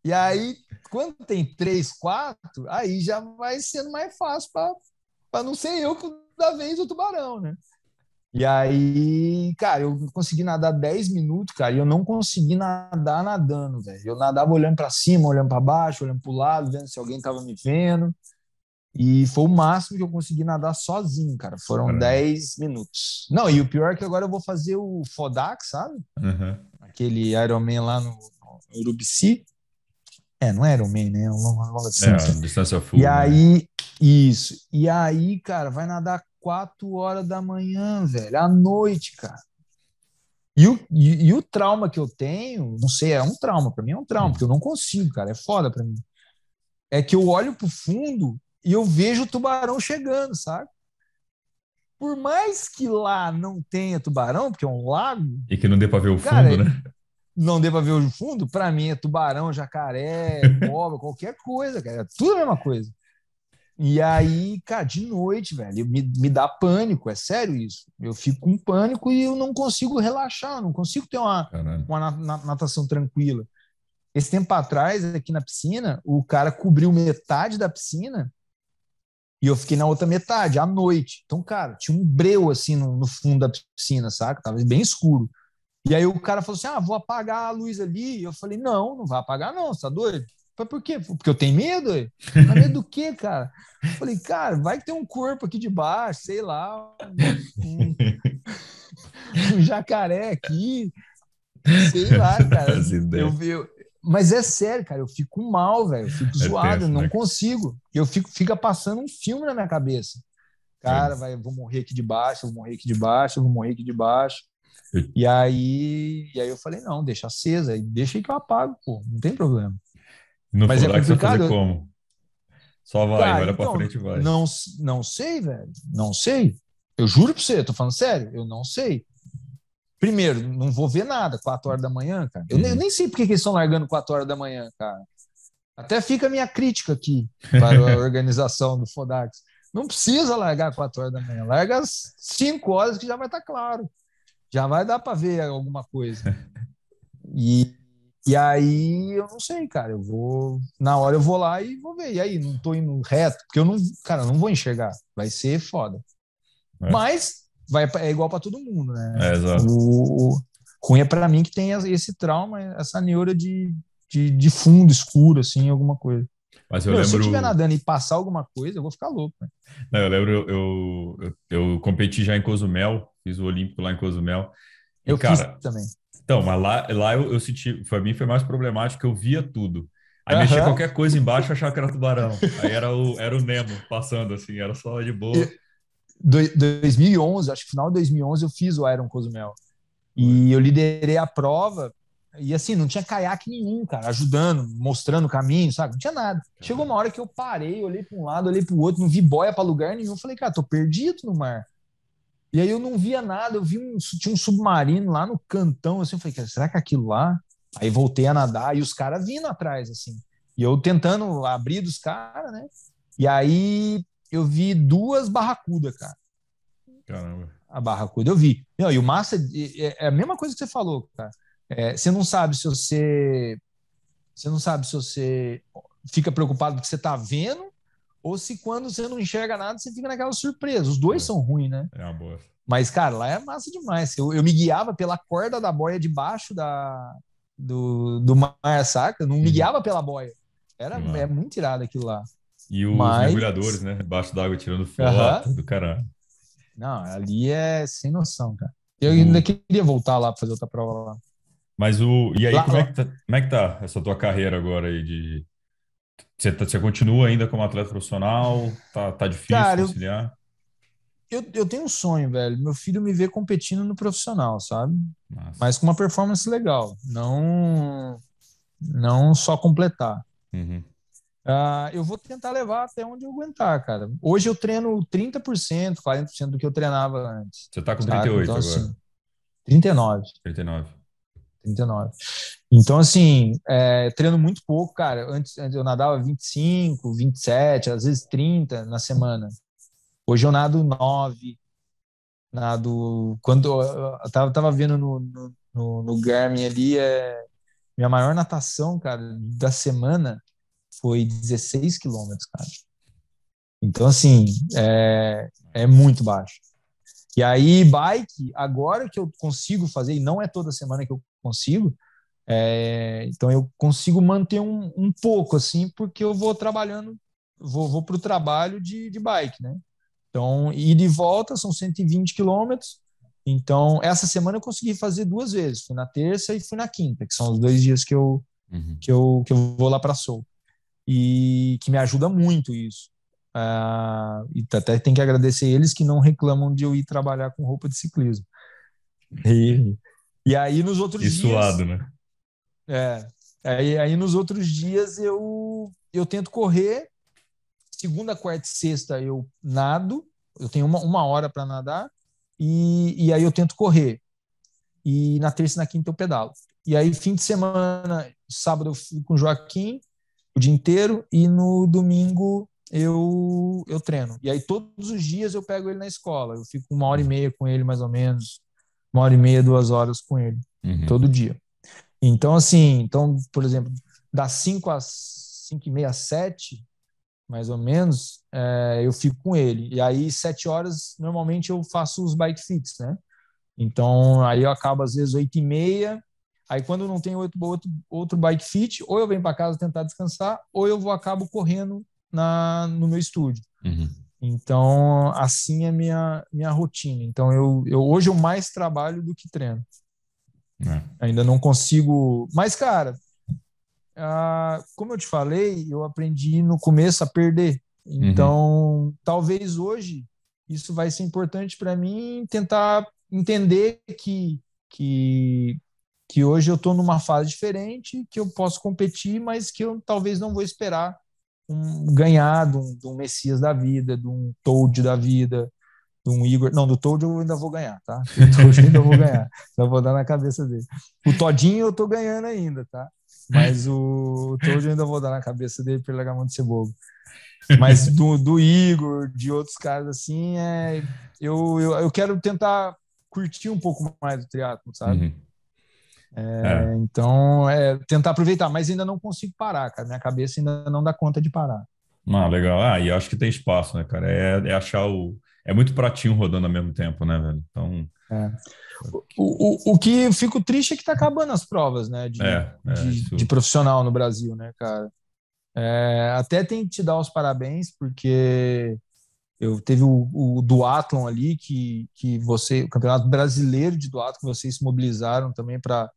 E aí, quando tem 3, 4, aí já vai sendo mais fácil para não ser eu que da vez o tubarão, né? E aí, cara, eu consegui nadar 10 minutos, cara, e eu não consegui nadar nadando, velho. Eu nadava olhando para cima, olhando para baixo, olhando para o lado, vendo se alguém tava me vendo. E foi o máximo que eu consegui nadar sozinho, cara. Foram 10 minutos. Não, e o pior é que agora eu vou fazer o Fodax, sabe? Uhum. Aquele Ironman lá no Urubici. Não é Ironman, né? Uma distância. Distância full. E aí, isso. E aí, cara, vai nadar 4 horas da manhã, velho. À noite, cara. E o trauma que eu tenho, não sei, é um trauma. Pra mim é um trauma, porque eu não consigo, cara. É foda pra mim. É que eu olho pro fundo e eu vejo o tubarão chegando, sabe? Por mais que lá não tenha tubarão, porque é um lago... E que não dê pra ver o fundo, cara, né? Não dê pra ver o fundo, pra mim é tubarão, jacaré, cobra, qualquer coisa, cara. É tudo a mesma coisa. E aí, cara, de noite, velho, me dá pânico, é sério isso. Eu fico com pânico e eu não consigo relaxar, não consigo ter uma natação tranquila. Esse tempo atrás, aqui na piscina, o cara cobriu metade da piscina e eu fiquei na outra metade, à noite. Então, cara, tinha um breu, assim, no fundo da piscina, saca? Tava bem escuro. E aí o cara falou assim, vou apagar a luz ali. E eu falei, não vai apagar não, você tá doido? Falei, por quê? Porque eu tenho medo? Mas medo do quê, cara? Eu falei, cara, vai que tem um corpo aqui debaixo, sei lá, um jacaré aqui, sei lá, cara. Mas é sério, cara, eu fico mal, velho, eu fico zoado, tenso, não consigo. Eu fica passando um filme na minha cabeça. Cara, vou morrer aqui debaixo, eu vou morrer aqui debaixo. E aí eu falei, não, deixa acesa, deixa aí que eu apago, pô, não tem problema. No Mas Fodax é complicado. Vai fazer como? Só vai, cara, olha então, pra frente e vai. Não sei, velho, não sei. Eu juro pra você, eu tô falando sério, eu não sei. Primeiro, não vou ver nada, 4 horas da manhã, cara. Eu nem sei porque que eles estão largando 4 horas da manhã, cara. Até fica a minha crítica aqui para a organização do Fodax. Não precisa largar 4 horas da manhã, larga às 5 horas que já vai estar claro. Já vai dar para ver alguma coisa. E aí, eu não sei, cara. Eu vou... Na hora eu vou lá e vou ver. E aí, não tô indo reto, porque eu não... Cara, eu não vou enxergar. Vai ser foda. É. Mas é igual para todo mundo, né? É, exato. O ruim é para mim que tem esse trauma, essa neura de fundo escuro, assim, alguma coisa. Mas eu lembro... Se eu estiver nadando e passar alguma coisa, eu vou ficar louco. Né? Não, eu lembro, eu competi já em Cozumel, fiz o Olímpico lá em Cozumel. Eu fiz também. Então, mas lá eu senti... Para mim foi mais problemático, que eu via tudo. Aí mexia qualquer coisa embaixo, eu achava que era tubarão. Aí era o Nemo passando, assim, era só de boa. 2011, acho que final de 2011, eu fiz o Iron Cozumel. E eu liderei a prova. E assim, não tinha caiaque nenhum, cara, ajudando, mostrando o caminho, sabe? Não tinha nada. Chegou uma hora que eu parei, olhei para um lado, olhei para o outro, não vi boia para lugar nenhum. Falei, cara, tô perdido no mar. E aí eu não via nada, eu vi tinha um submarino lá no cantão, assim, eu falei, cara, será que é aquilo lá? Aí voltei a nadar e os caras vindo atrás, assim. E eu tentando abrir dos caras, né? E aí eu vi 2 barracudas, cara. Caramba. A barracuda eu vi. Não, e o massa é a mesma coisa que você falou, cara. Você não sabe se você fica preocupado porque você tá vendo ou se quando você não enxerga nada você fica naquela surpresa. Os dois são ruins, né? É uma boa. Mas, cara, lá é massa demais. Eu me guiava pela corda da boia debaixo do mar, saca? Eu não me guiava pela boia. É muito irado aquilo lá. E os mergulhadores, né? Debaixo d'água tirando foto do caralho. Não, ali é sem noção, cara. Eu ainda queria voltar lá pra fazer outra prova lá. Mas E aí, como é que tá essa tua carreira agora aí de... Você continua ainda como atleta profissional? Tá difícil, cara, conciliar? Eu tenho um sonho, velho. Meu filho me vê competindo no profissional, sabe? Nossa. Mas com uma performance legal. Não só completar. Uhum. Eu vou tentar levar até onde eu aguentar, cara. Hoje eu treino 30%, 40% do que eu treinava antes. Você tá com 38 então, agora? Assim, 39. Então, assim, treino muito pouco, cara. Antes eu nadava 25, 27, às vezes 30 na semana. Hoje eu nado 9. Quando eu tava vendo no Garmin ali, minha maior natação, cara, da semana foi 16 quilômetros, cara. Então, assim, é muito baixo. E aí, bike, agora que eu consigo fazer, e não é toda semana que eu consigo, então eu consigo manter um pouco, assim, porque eu vou trabalhando, vou pro trabalho de bike, né? Então, ida e volta são 120 quilômetros, então essa semana eu consegui fazer 2 vezes, fui na terça e fui na quinta, que são os 2 dias que eu vou lá pra Soul, e que me ajuda muito isso. E até tem que agradecer eles que não reclamam de eu ir trabalhar com roupa de ciclismo. E aí nos outros dias... E suado, né? Aí nos outros dias eu tento correr. Segunda, quarta e sexta eu nado. Eu tenho uma hora para nadar. E aí eu tento correr. E na terça e na quinta eu pedalo. E aí fim de semana, sábado eu fico com o Joaquim o dia inteiro. E no domingo... eu treino. E aí todos os dias eu pego ele na escola. Eu fico 1h30 com ele, mais ou menos. 1h30, 2 horas com ele. Uhum. Todo dia. Então, assim, então, por exemplo, das 5h às 5h30, 7h, mais ou menos, eu fico com ele. E aí, 7 horas, normalmente eu faço os bike fits, né? Então, aí eu acabo, às vezes, 8h30. Aí, quando não tem outro bike fit, ou eu venho para casa tentar descansar, ou eu acabo correndo no meu estúdio. Uhum. Então, assim é minha rotina. Então, hoje eu mais trabalho do que treino. É. Ainda não consigo... Mas, cara... como eu te falei, eu aprendi no começo a perder. Então, talvez hoje isso vai ser importante para mim tentar entender que hoje eu estou numa fase diferente, que eu posso competir, mas que eu talvez não vou esperar ganhar de um Messias da vida, de um Toad da vida, de um Igor. Não, do Toad eu ainda vou ganhar, tá? Do Toad eu ainda vou ganhar. Só vou dar na cabeça dele. O Todinho eu estou ganhando ainda, tá? Mas o Toad eu ainda vou dar na cabeça dele pelo largamento de ser bobo. Mas do Igor, de outros caras assim, eu quero tentar curtir um pouco mais o triatlo, sabe? Uhum. Então, tentar aproveitar, mas ainda não consigo parar, cara. Minha cabeça ainda não dá conta de parar. Ah, legal. Ah, e acho que tem espaço, né, cara? É achar o... É muito pratinho rodando ao mesmo tempo, né, velho? Então... O que eu fico triste é que tá acabando as provas, né, de profissional no Brasil, né, cara? Até tem que te dar os parabéns, porque eu teve o duatlon ali, que você, o Campeonato Brasileiro de Duatlon, que vocês se mobilizaram também para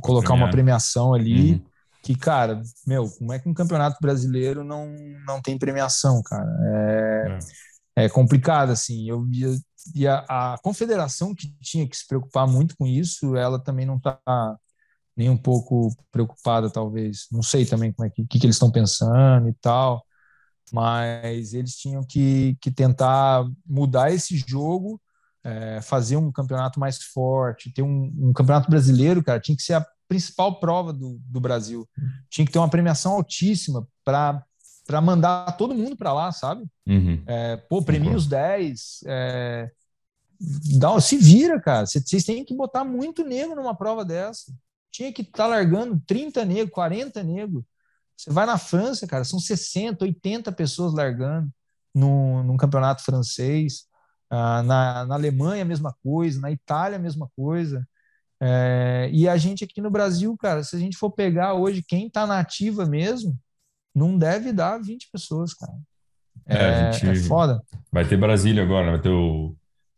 colocar uma premiação ali. Uhum. Que, cara, meu, como é que um campeonato brasileiro não tem premiação, cara? É complicado, assim. E a confederação, que tinha que se preocupar muito com isso, ela também não está nem um pouco preocupada, talvez. Não sei também como é que eles estão pensando e tal, mas eles tinham que tentar mudar esse jogo, fazer um campeonato mais forte, ter um campeonato brasileiro, cara, tinha que ser a principal prova do Brasil. Tinha que ter uma premiação altíssima para mandar todo mundo para lá, sabe? Uhum. Premia os 10. Se vira, cara. Vocês têm que botar muito negro numa prova dessa. Tinha que estar largando 30 negros, 40 negros. Você vai na França, cara, são 60, 80 pessoas largando num campeonato francês. Na Alemanha, a mesma coisa. Na Itália, a mesma coisa. E a gente aqui no Brasil, cara, se a gente for pegar hoje quem tá na ativa mesmo, não deve dar 20 pessoas, cara. É foda. Vai ter Brasília agora, vai ter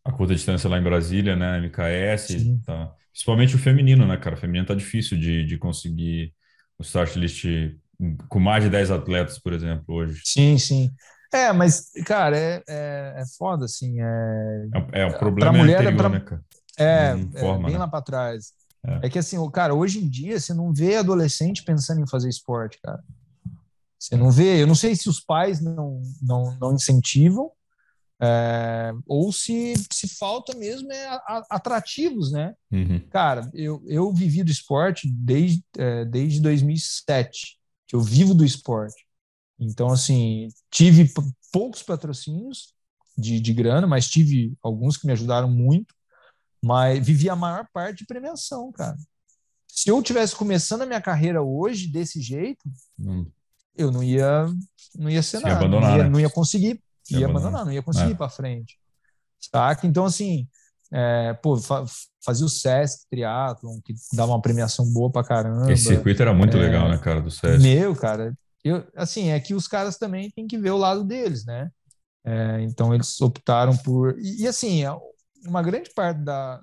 a curta distância lá em Brasília, né? MKS, tá. Principalmente o feminino, né, cara? O feminino tá difícil de conseguir o start list com mais de 10 atletas, por exemplo, hoje. Sim, sim. Mas, cara, é foda, assim. O problema pra mulher, anterior, né, cara? Bem lá para trás. É que assim, cara, hoje em dia você não vê adolescente pensando em fazer esporte, cara. Você não vê. Eu não sei se os pais não incentivam, ou se falta mesmo atrativos, né? Uhum. Cara, eu vivi do esporte desde 2007, que eu vivo do esporte. Então, assim, tive poucos patrocínios de grana, mas tive alguns que me ajudaram muito. Mas vivi a maior parte de premiação, cara. Se eu tivesse começando a minha carreira hoje desse jeito, eu não ia ser nada. Não ia conseguir ir para frente. Saca? Então, assim, fazia o Sesc Triathlon, que dava uma premiação boa pra caramba. Esse circuito era muito legal, né, cara, do Sesc. Meu, cara. Assim, é que os caras também têm que ver o lado deles, né? Então, eles optaram por... E assim... Uma grande parte da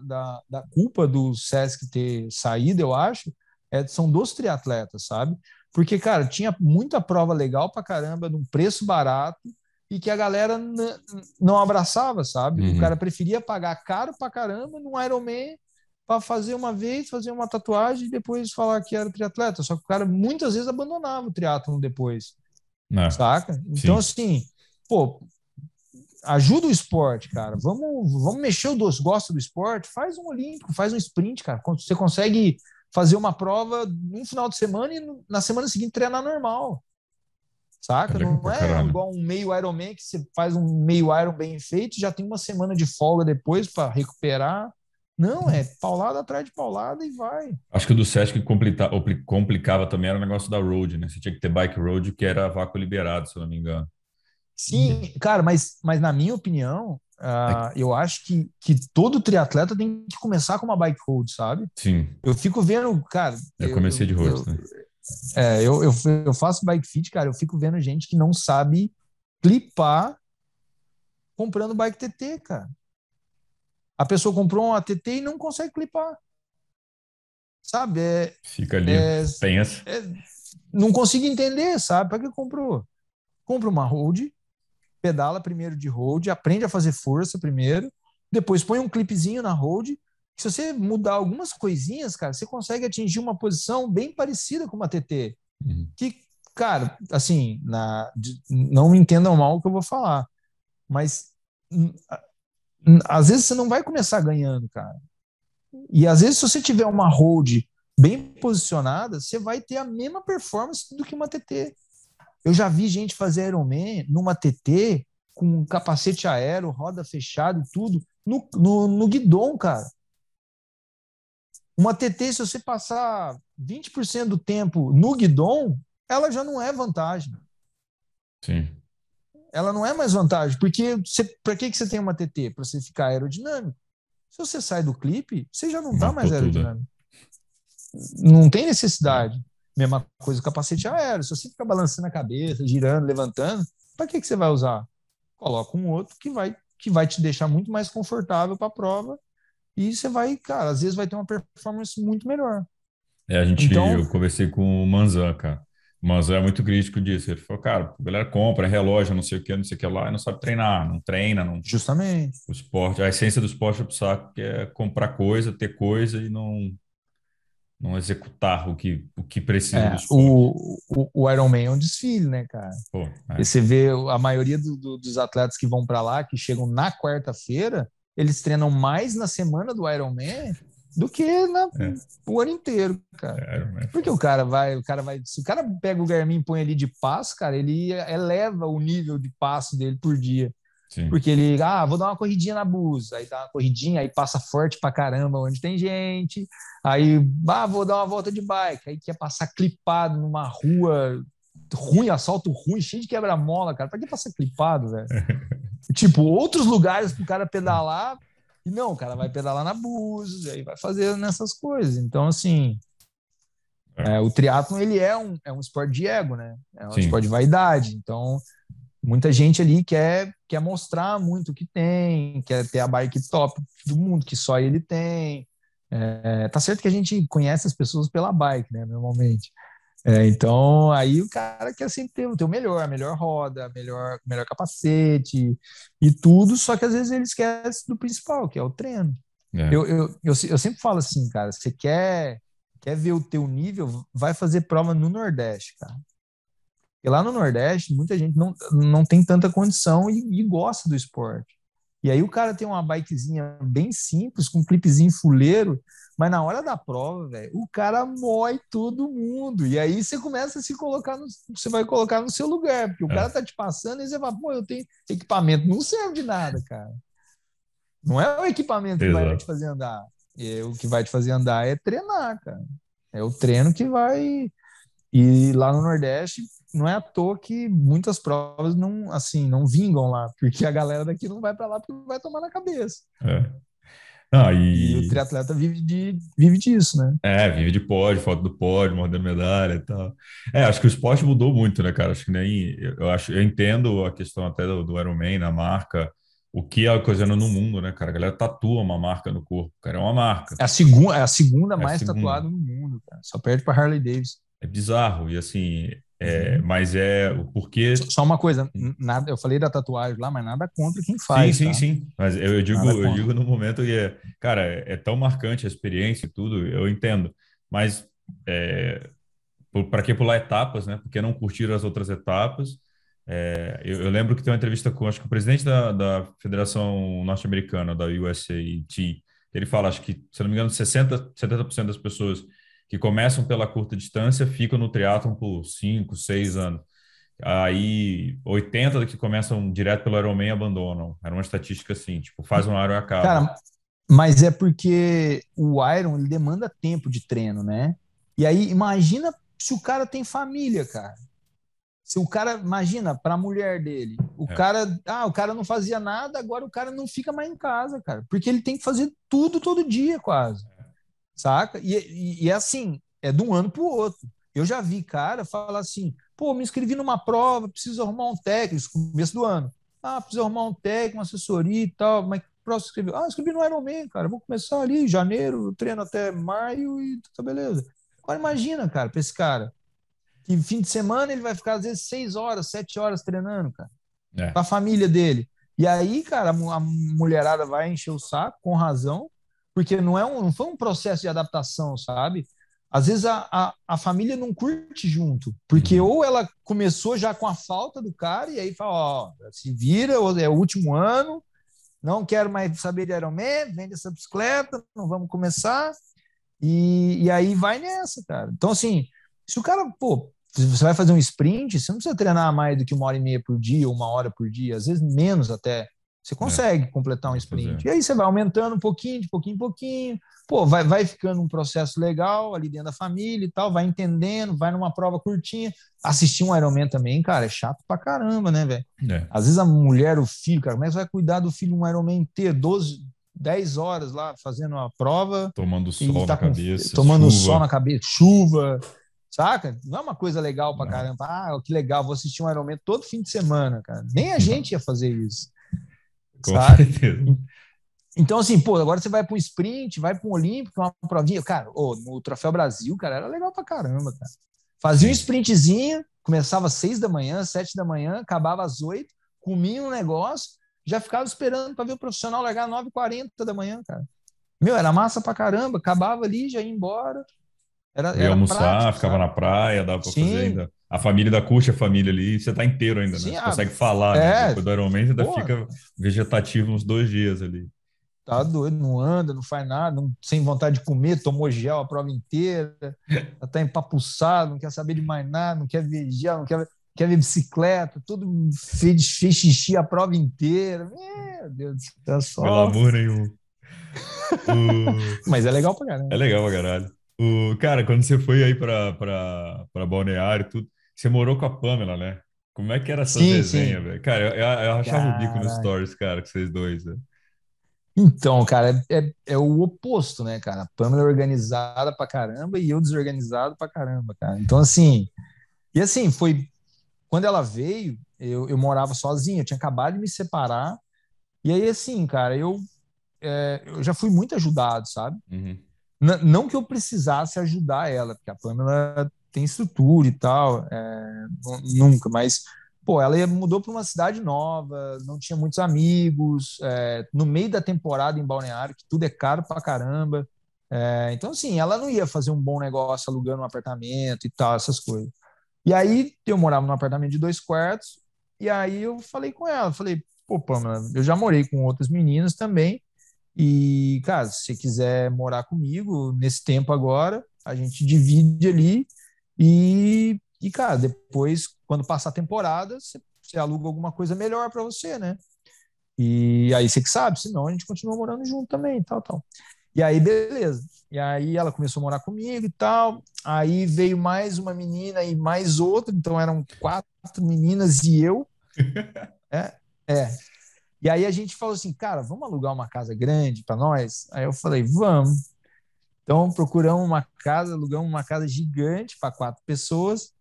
culpa do Sesc ter saído, eu acho, são dos triatletas, sabe? Porque, cara, tinha muita prova legal pra caramba, num preço barato, e que a galera não abraçava, sabe? Uhum. O cara preferia pagar caro pra caramba num Ironman pra fazer uma vez, fazer uma tatuagem e depois falar que era triatleta. Só que o cara muitas vezes abandonava o triatlon depois, saca? Então, sim. Assim, pô... Ajuda o esporte, cara. Vamos mexer o doce. Gosta do esporte? Faz um olímpico, faz um sprint, cara. Você consegue fazer uma prova num final de semana e na semana seguinte treinar normal. saca? Não é igual um meio Ironman que você faz um meio Iron bem feito e já tem uma semana de folga depois para recuperar. Não, é paulada atrás de paulada e vai. Acho que o do Sesc que complicava também era o negócio da road, né? Você tinha que ter bike road, que era vácuo liberado, se eu não me engano. Sim, cara, mas na minha opinião, eu acho que todo triatleta tem que começar com uma bike road, sabe? Sim. Eu fico vendo, cara... Eu comecei de road, né? Eu faço bike fit, cara, eu fico vendo gente que não sabe clipar comprando bike TT, cara. A pessoa comprou uma TT e não consegue clipar. Sabe? Fica ali, pensa. Não consigo entender, sabe? Para que comprou? Compra uma road, pedala primeiro de road, aprende a fazer força primeiro, depois põe um clipezinho na road. Se você mudar algumas coisinhas, cara, você consegue atingir uma posição bem parecida com uma TT. Uhum. Que, cara, assim, não me entendam mal o que eu vou falar, mas... Às vezes você não vai começar ganhando, cara. E às vezes se você tiver uma hold bem posicionada, você vai ter a mesma performance do que uma TT. Eu já vi gente fazer Ironman numa TT com um capacete aero, roda fechada e tudo, no guidon, cara. Uma TT, se você passar 20% do tempo no guidon, ela já não é vantagem. Sim. Ela não é mais vantagem, porque para que você tem uma TT? Para você ficar aerodinâmico. Se você sai do clipe, você já não está mais aerodinâmico. Tudo. Não tem necessidade. Mesma coisa o capacete aéreo. Se você ficar balançando a cabeça, girando, levantando, para que você vai usar? Coloca um outro que vai te deixar muito mais confortável para a prova e você vai, cara, às vezes vai ter uma performance muito melhor. Eu conversei com o Manzan, cara. Mas é muito crítico disso. Ele falou, cara, a galera compra relógio, não sei o que lá, e não sabe treinar, não treina. Não... Justamente. O esporte, a essência do esporte é pro saco, que é comprar coisa, ter coisa e não executar o que precisa do esporte. O Ironman é um desfile, né, cara? E você vê a maioria dos atletas que vão para lá, que chegam na quarta-feira, eles treinam mais na semana do Ironman do que o ano inteiro, cara. Porque o cara vai... Se o cara pega o Garmin e põe ali de passo, cara, ele eleva o nível de passo dele por dia. Sim. Porque ele... vou dar uma corridinha na Busa. Aí dá uma corridinha, aí passa forte pra caramba onde tem gente. Aí, vou dar uma volta de bike. Aí quer passar clipado numa rua ruim, asfalto ruim, cheio de quebra-mola, cara. Pra que passar clipado, velho? Tipo, outros lugares pro cara pedalar... E não, o cara vai pedalar na Búzios, e aí vai fazer nessas coisas. Então, assim, o triatlon, ele é um esporte de ego, né? É um esporte de vaidade. Então, muita gente ali quer mostrar muito o que tem, quer ter a bike top do mundo, que só ele tem. Tá certo que a gente conhece as pessoas pela bike, né? Normalmente. Então, aí o cara quer sempre ter o melhor, a melhor roda, melhor capacete e tudo, só que às vezes ele esquece do principal, que é o treino. Eu sempre falo assim, cara, você quer ver o teu nível, vai fazer prova no Nordeste, cara. E lá no Nordeste, muita gente não tem tanta condição e gosta do esporte. E aí o cara tem uma bikezinha bem simples, com um clipezinho fuleiro, mas na hora da prova, velho, o cara mói todo mundo. E aí você começa a se colocar, você vai colocar no seu lugar, porque o cara tá te passando e você fala, eu tenho equipamento, não serve de nada, cara. Não é o equipamento que vai te fazer andar. O que vai te fazer andar é treinar, cara. É o treino que vai... E lá no Nordeste, não é à toa que muitas provas não vingam lá, porque a galera daqui não vai para lá porque vai tomar na cabeça. E o triatleta vive disso, né? Vive de pódio, foto do pódio, mordendo medalha e tal. Acho que o esporte mudou muito, né, cara? Acho que nem... Eu entendo a questão até do Ironman, na marca, o que é coisando no mundo, né, cara? A galera tatua uma marca no corpo, cara, é uma marca. É a segunda mais tatuada no mundo, cara. Só perde para Harley Davidson. É bizarro, e assim... mas é o porquê... Só uma coisa, nada, eu falei da tatuagem lá, mas nada contra quem faz. Sim. Mas eu digo no momento que cara, é tão marcante a experiência e tudo, eu entendo. Mas para que pular etapas, né? Porque não curtiram as outras etapas. Eu lembro que tem uma entrevista com, acho que o presidente da Federação Norte-Americana, da USAT, ele fala, acho que, se não me engano, 60%, 70% das pessoas que começam pela curta distância, ficam no triatlon por 5, 6 anos. Aí 80 que começam direto pelo Ironman e abandonam. Era uma estatística assim, tipo, faz um Iron e acaba. Cara, mas é porque o Iron, ele demanda tempo de treino, né? E aí, imagina se o cara tem família, cara. Se o cara, imagina, para a mulher dele, o cara não fazia nada, agora o cara não fica mais em casa, cara, porque ele tem que fazer tudo todo dia quase, saca? E assim, é de um ano para o outro. Eu já vi cara falar assim, pô, me inscrevi numa prova, preciso arrumar um técnico, isso no começo do ano. Ah, preciso arrumar um técnico, uma assessoria e tal, mas que prova você escreveu? Ah, escrevi no Ironman, cara, vou começar ali em janeiro, treino até maio e tá beleza. Agora imagina, cara, para esse cara, que fim de semana ele vai ficar, às vezes, 6 horas, 7 horas treinando, cara. É. Pra família dele. E aí, cara, a mulherada vai encher o saco, com razão, porque não foi um processo de adaptação, sabe? Às vezes a família não curte junto, porque ou ela começou já com a falta do cara, e aí fala, ó, se vira, é o último ano, não quero mais saber de Ironman, vende essa bicicleta, não vamos começar. E aí vai nessa, cara. Então, assim, se o cara, pô, você vai fazer um sprint, você não precisa treinar mais do que 1h30 por dia, 1 hora por dia, às vezes menos até. Você consegue completar um sprint. E aí você vai aumentando um pouquinho, de pouquinho em pouquinho. Pô, vai ficando um processo legal ali dentro da família e tal, vai entendendo, vai numa prova curtinha. Assistir um Ironman também, cara, é chato pra caramba, né, velho? É. Às vezes a mulher, o filho, cara, como é que vai cuidar do filho um Ironman inteiro, 12, 10 horas lá fazendo a prova? Tomando sol na cabeça. Tomando sol na cabeça, chuva. Saca? Não é uma coisa legal pra caramba. Ah, que legal, vou assistir um Ironman todo fim de semana, cara. Nem a gente ia fazer isso. Sabe? Então, assim, pô, agora você vai para um sprint, vai para um Olímpico, uma provinha. Cara, no Troféu Brasil, cara, era legal pra caramba, cara. Fazia um sprintzinho, começava às 6 da manhã, 7 da manhã, acabava às 8, comia um negócio, já ficava esperando para ver o profissional largar às 9h40 da manhã, cara. Meu, era massa pra caramba, acabava ali, já ia embora. Ia almoçar, prático, ficava na praia, dava pra fazer ainda. A família da curte, a família ali, você tá inteiro ainda, né? Você consegue falar, né? Depois do Ironman, você ainda fica vegetativo uns 2 dias ali. Tá doido, não anda, não faz nada, sem vontade de comer, tomou gel a prova inteira, tá empapuçado, não quer saber de mais nada, não quer ver gel, não quer ver bicicleta, tudo fez xixi a prova inteira. Meu Deus do céu, só... Pelo amor nenhum. Mas é legal pra caralho. É legal pra caralho. Cara, quando você foi aí pra Balneário e tudo, você morou com a Pamela, né? Como é que era essa resenha, velho? Cara, eu achava o bico nos stories, cara, com vocês dois, né? Então, cara, é o oposto, né, cara? A Pamela é organizada pra caramba e eu desorganizado pra caramba, cara. Então, assim... E assim, foi... Quando ela veio, eu morava sozinho, eu tinha acabado de me separar. E aí, assim, cara, eu já fui muito ajudado, sabe? Não que eu precisasse ajudar ela, porque a Pamela... tem estrutura e tal, nunca, mas, pô, ela mudou para uma cidade nova, não tinha muitos amigos, no meio da temporada em Balneário, que tudo é caro pra caramba, então, assim, ela não ia fazer um bom negócio alugando um apartamento e tal, essas coisas. E aí, eu morava num apartamento de 2 quartos, e aí eu falei com ela, falei, pô, Pamela, eu já morei com outras meninas também, e, cara, se você quiser morar comigo, nesse tempo agora, a gente divide ali. E, cara, depois, quando passar a temporada, você aluga alguma coisa melhor pra você, né? E aí você que sabe, senão a gente continua morando junto também, tal. E aí, beleza. E aí ela começou a morar comigo e tal. Aí veio mais uma menina e mais outra, então eram 4 meninas e eu. E aí a gente falou assim, cara, vamos alugar uma casa grande pra nós? Aí eu falei, vamos. Então, procuramos uma casa, alugamos uma casa gigante para 4 pessoas.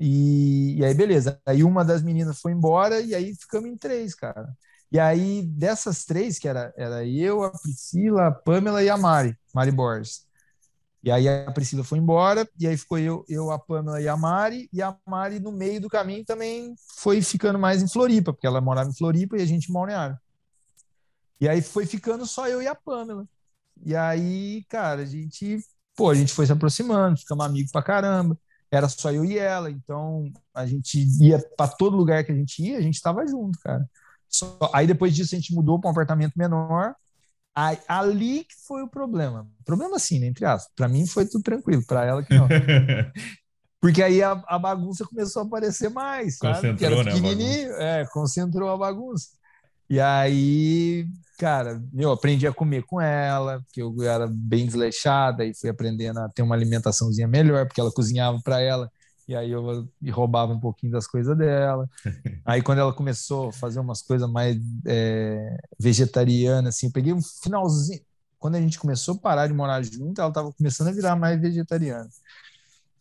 E aí, beleza. Aí uma das meninas foi embora e aí ficamos em 3, cara. E aí, dessas 3, que era eu, a Priscila, a Pamela e a Mari Borges. E aí a Priscila foi embora e aí ficou eu, a Pamela e a Mari. E a Mari, no meio do caminho, também foi ficando mais em Floripa, porque ela morava em Floripa e a gente em Balneário. E aí foi ficando só eu e a Pamela. E aí, cara, a gente foi se aproximando, ficamos amigos pra caramba. Era só eu e ela, então a gente ia pra todo lugar que a gente tava junto, cara. Aí depois disso a gente mudou pra um apartamento menor. Aí, ali que foi o problema. Problema assim, né, entre aspas. Pra mim foi tudo tranquilo, pra ela que não. Porque aí a bagunça começou a aparecer mais, sabe? Concentrou, né? Concentrou a bagunça. E aí, cara, eu aprendi a comer com ela, porque eu era bem desleixada e fui aprendendo a ter uma alimentaçãozinha melhor, porque ela cozinhava para ela. E aí eu roubava um pouquinho das coisas dela. Aí quando ela começou a fazer umas coisas mais vegetarianas, assim, eu peguei um finalzinho. Quando a gente começou a parar de morar junto, ela estava começando a virar mais vegetariana.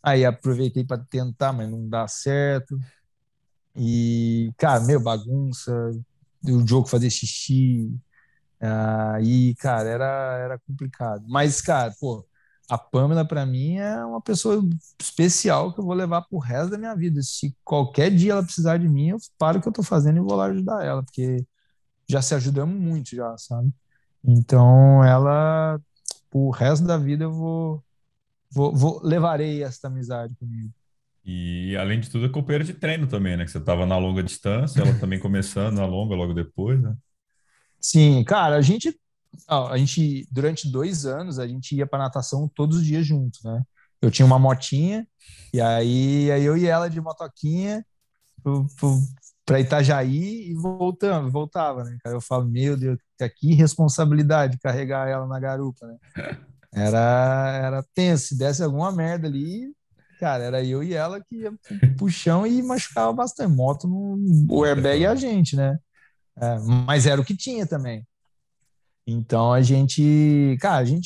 Aí aproveitei para tentar, mas não dá certo. E, cara, bagunça. O Diogo fazia xixi. Aí, cara, era complicado. Mas, cara, a Pâmela, para mim, é uma pessoa especial que eu vou levar pro resto da minha vida. Se qualquer dia ela precisar de mim, eu paro o que eu tô fazendo e vou lá ajudar ela, porque já se ajudamos muito, já, sabe? Então, ela, pro resto da vida, eu levarei essa amizade comigo. E, além de tudo, é companheiro de treino também, né? Que você tava na longa distância, ela também começando na longa logo depois, né? Sim, cara, a gente, durante 2 anos, a gente ia pra natação todos os dias juntos, né? Eu tinha uma motinha, e aí eu e ela de motoquinha pra Itajaí e voltava, né? Aí eu falo, meu Deus, que responsabilidade carregar ela na garupa, né? Era tenso, se desse alguma merda ali, cara, era eu e ela que ia pro chão e machucava bastante. Moto, o airbag e a gente, né? Mas era o que tinha também. Então a gente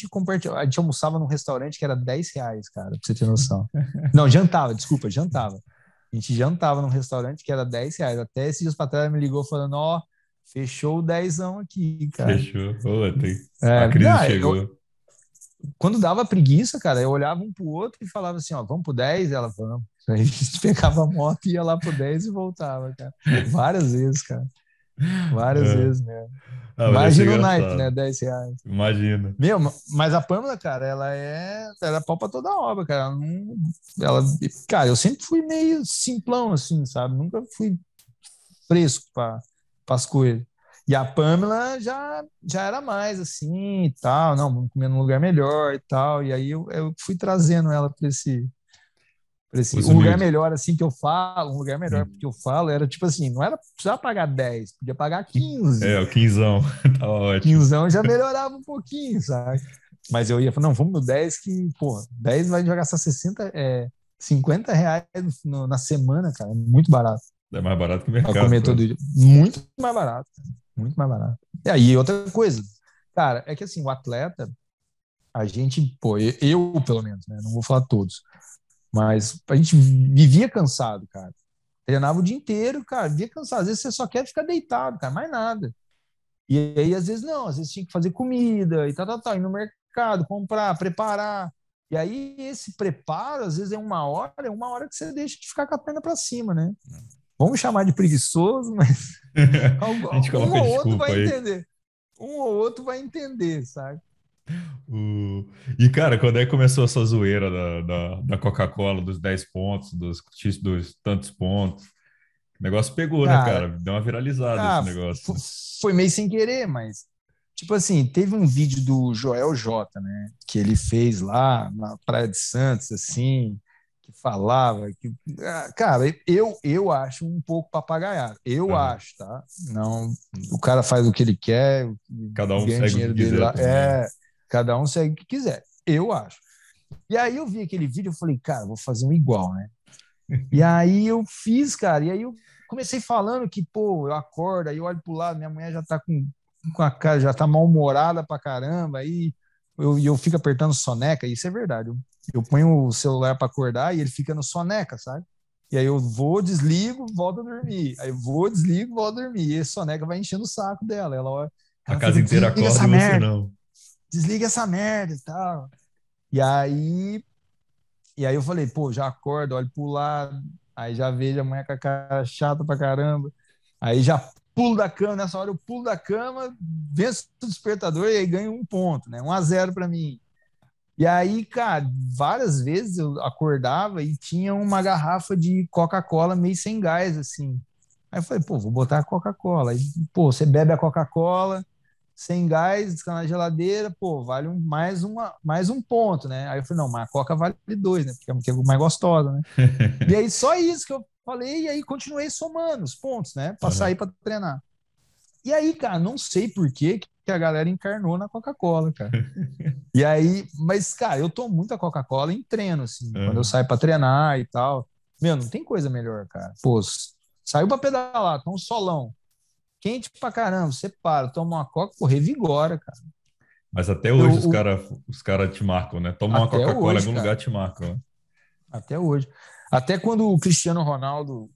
compartilhou, a gente almoçava num restaurante que era R$10, cara, pra você ter noção. Não, jantava. A gente jantava num restaurante que era R$10. Até esses dias pra trás ela me ligou falando, fechou o dezão aqui, cara. Fechou, a crise chegou. Quando dava preguiça, cara, eu olhava um pro outro e falava assim, vamos pro 10? Ela falava, a gente pegava a moto, ia lá pro 10 e voltava, cara. Várias vezes, cara. Várias vezes mesmo. Imagina o naipe, né? R$10. Imagina. Mas a Pâmela, cara, ela é pau pra toda obra, cara. Cara, eu sempre fui meio simplão, assim, sabe? Nunca fui fresco pra as coisas. E a Pâmela já era mais, assim, e tal. Não, vamos comer num lugar melhor e tal. E aí eu fui trazendo ela pra esse... Um lugar melhor, assim, que eu falo, porque eu falo, era tipo assim, não era precisava pagar 10, podia pagar 15. O 15ão, tá ótimo. 15ão já melhorava um pouquinho, sabe? Mas eu ia falar, não, vamos no 10 que, 10 vai jogar só 50 reais na semana, cara, é muito barato. É mais barato que o mercado. Pra comer todo dia. Muito mais barato, cara. Muito mais barato. E aí, outra coisa, cara, é que assim, o atleta, a gente, eu pelo menos, né, não vou falar todos, mas a gente vivia cansado, cara. Treinava o dia inteiro, cara, vivia cansado. Às vezes você só quer ficar deitado, cara, mais nada. E aí, às vezes, não. Às vezes tinha que fazer comida e tal. Ir no mercado, comprar, preparar. E aí, esse preparo, às vezes, é uma hora que você deixa de ficar com a perna pra cima, né? Vamos chamar de preguiçoso, mas... um ou outro vai entender. Um ou outro vai entender, sabe? E, cara, quando é que começou essa zoeira da Coca-Cola, dos 10 pontos, dos tantos pontos? O negócio pegou, né, cara? Deu uma viralizada esse negócio. Foi meio sem querer, mas... Tipo assim, teve um vídeo do Joel Jota, né? Que ele fez lá na Praia de Santos, assim, que falava... Que, cara, eu acho um pouco papagaiado. Eu acho, tá? Não, o cara faz o que ele quer, cada um ganha dinheiro dele lá. Cada um segue o que quiser, eu acho. E aí eu vi aquele vídeo, eu falei, cara, vou fazer um igual, né? E aí eu fiz, cara, e aí eu comecei falando que, eu acordo, aí eu olho pro lado, minha mulher já tá com a cara, já tá mal-humorada pra caramba, aí eu fico apertando soneca, isso é verdade, eu ponho o celular pra acordar e ele fica no soneca, sabe? E aí eu vou, desligo, volto a dormir, aí eu vou, desligo, volto a dormir, e a soneca vai enchendo o saco dela, ela a casa inteira acorda e você merda. Não. Desliga essa merda e tal. E aí eu falei, já acordo, olho pro lado, aí já vejo a mulher com a cara chata pra caramba, aí já pulo da cama, nessa hora eu pulo da cama, venço o despertador e aí ganho 1 ponto, né? 1-0 pra mim. E aí, cara, várias vezes eu acordava e tinha uma garrafa de Coca-Cola meio sem gás, assim. Aí eu falei, vou botar a Coca-Cola. Aí, você bebe a Coca-Cola, sem gás, descanar a geladeira, pô, vale mais um ponto, né? Aí eu falei, não, mas a Coca vale 2, né? Porque é mais gostosa, né? E aí só isso que eu falei, e aí continuei somando os pontos, né? Pra sair pra treinar. E aí, cara, não sei por quê que a galera encarnou na Coca-Cola, cara. E aí, mas, cara, eu tomo muita Coca-Cola em treino, assim, quando eu saio pra treinar e tal. Meu, não tem coisa melhor, cara. Pô, saiu pra pedalar, tá um solão. Quente pra caramba, você para, toma uma Coca, pô, revigora, cara. Mas até hoje os cara te marcam, né? Toma uma Coca-Cola, em algum lugar te marcam, né? Até hoje. Até quando o Cristiano Ronaldo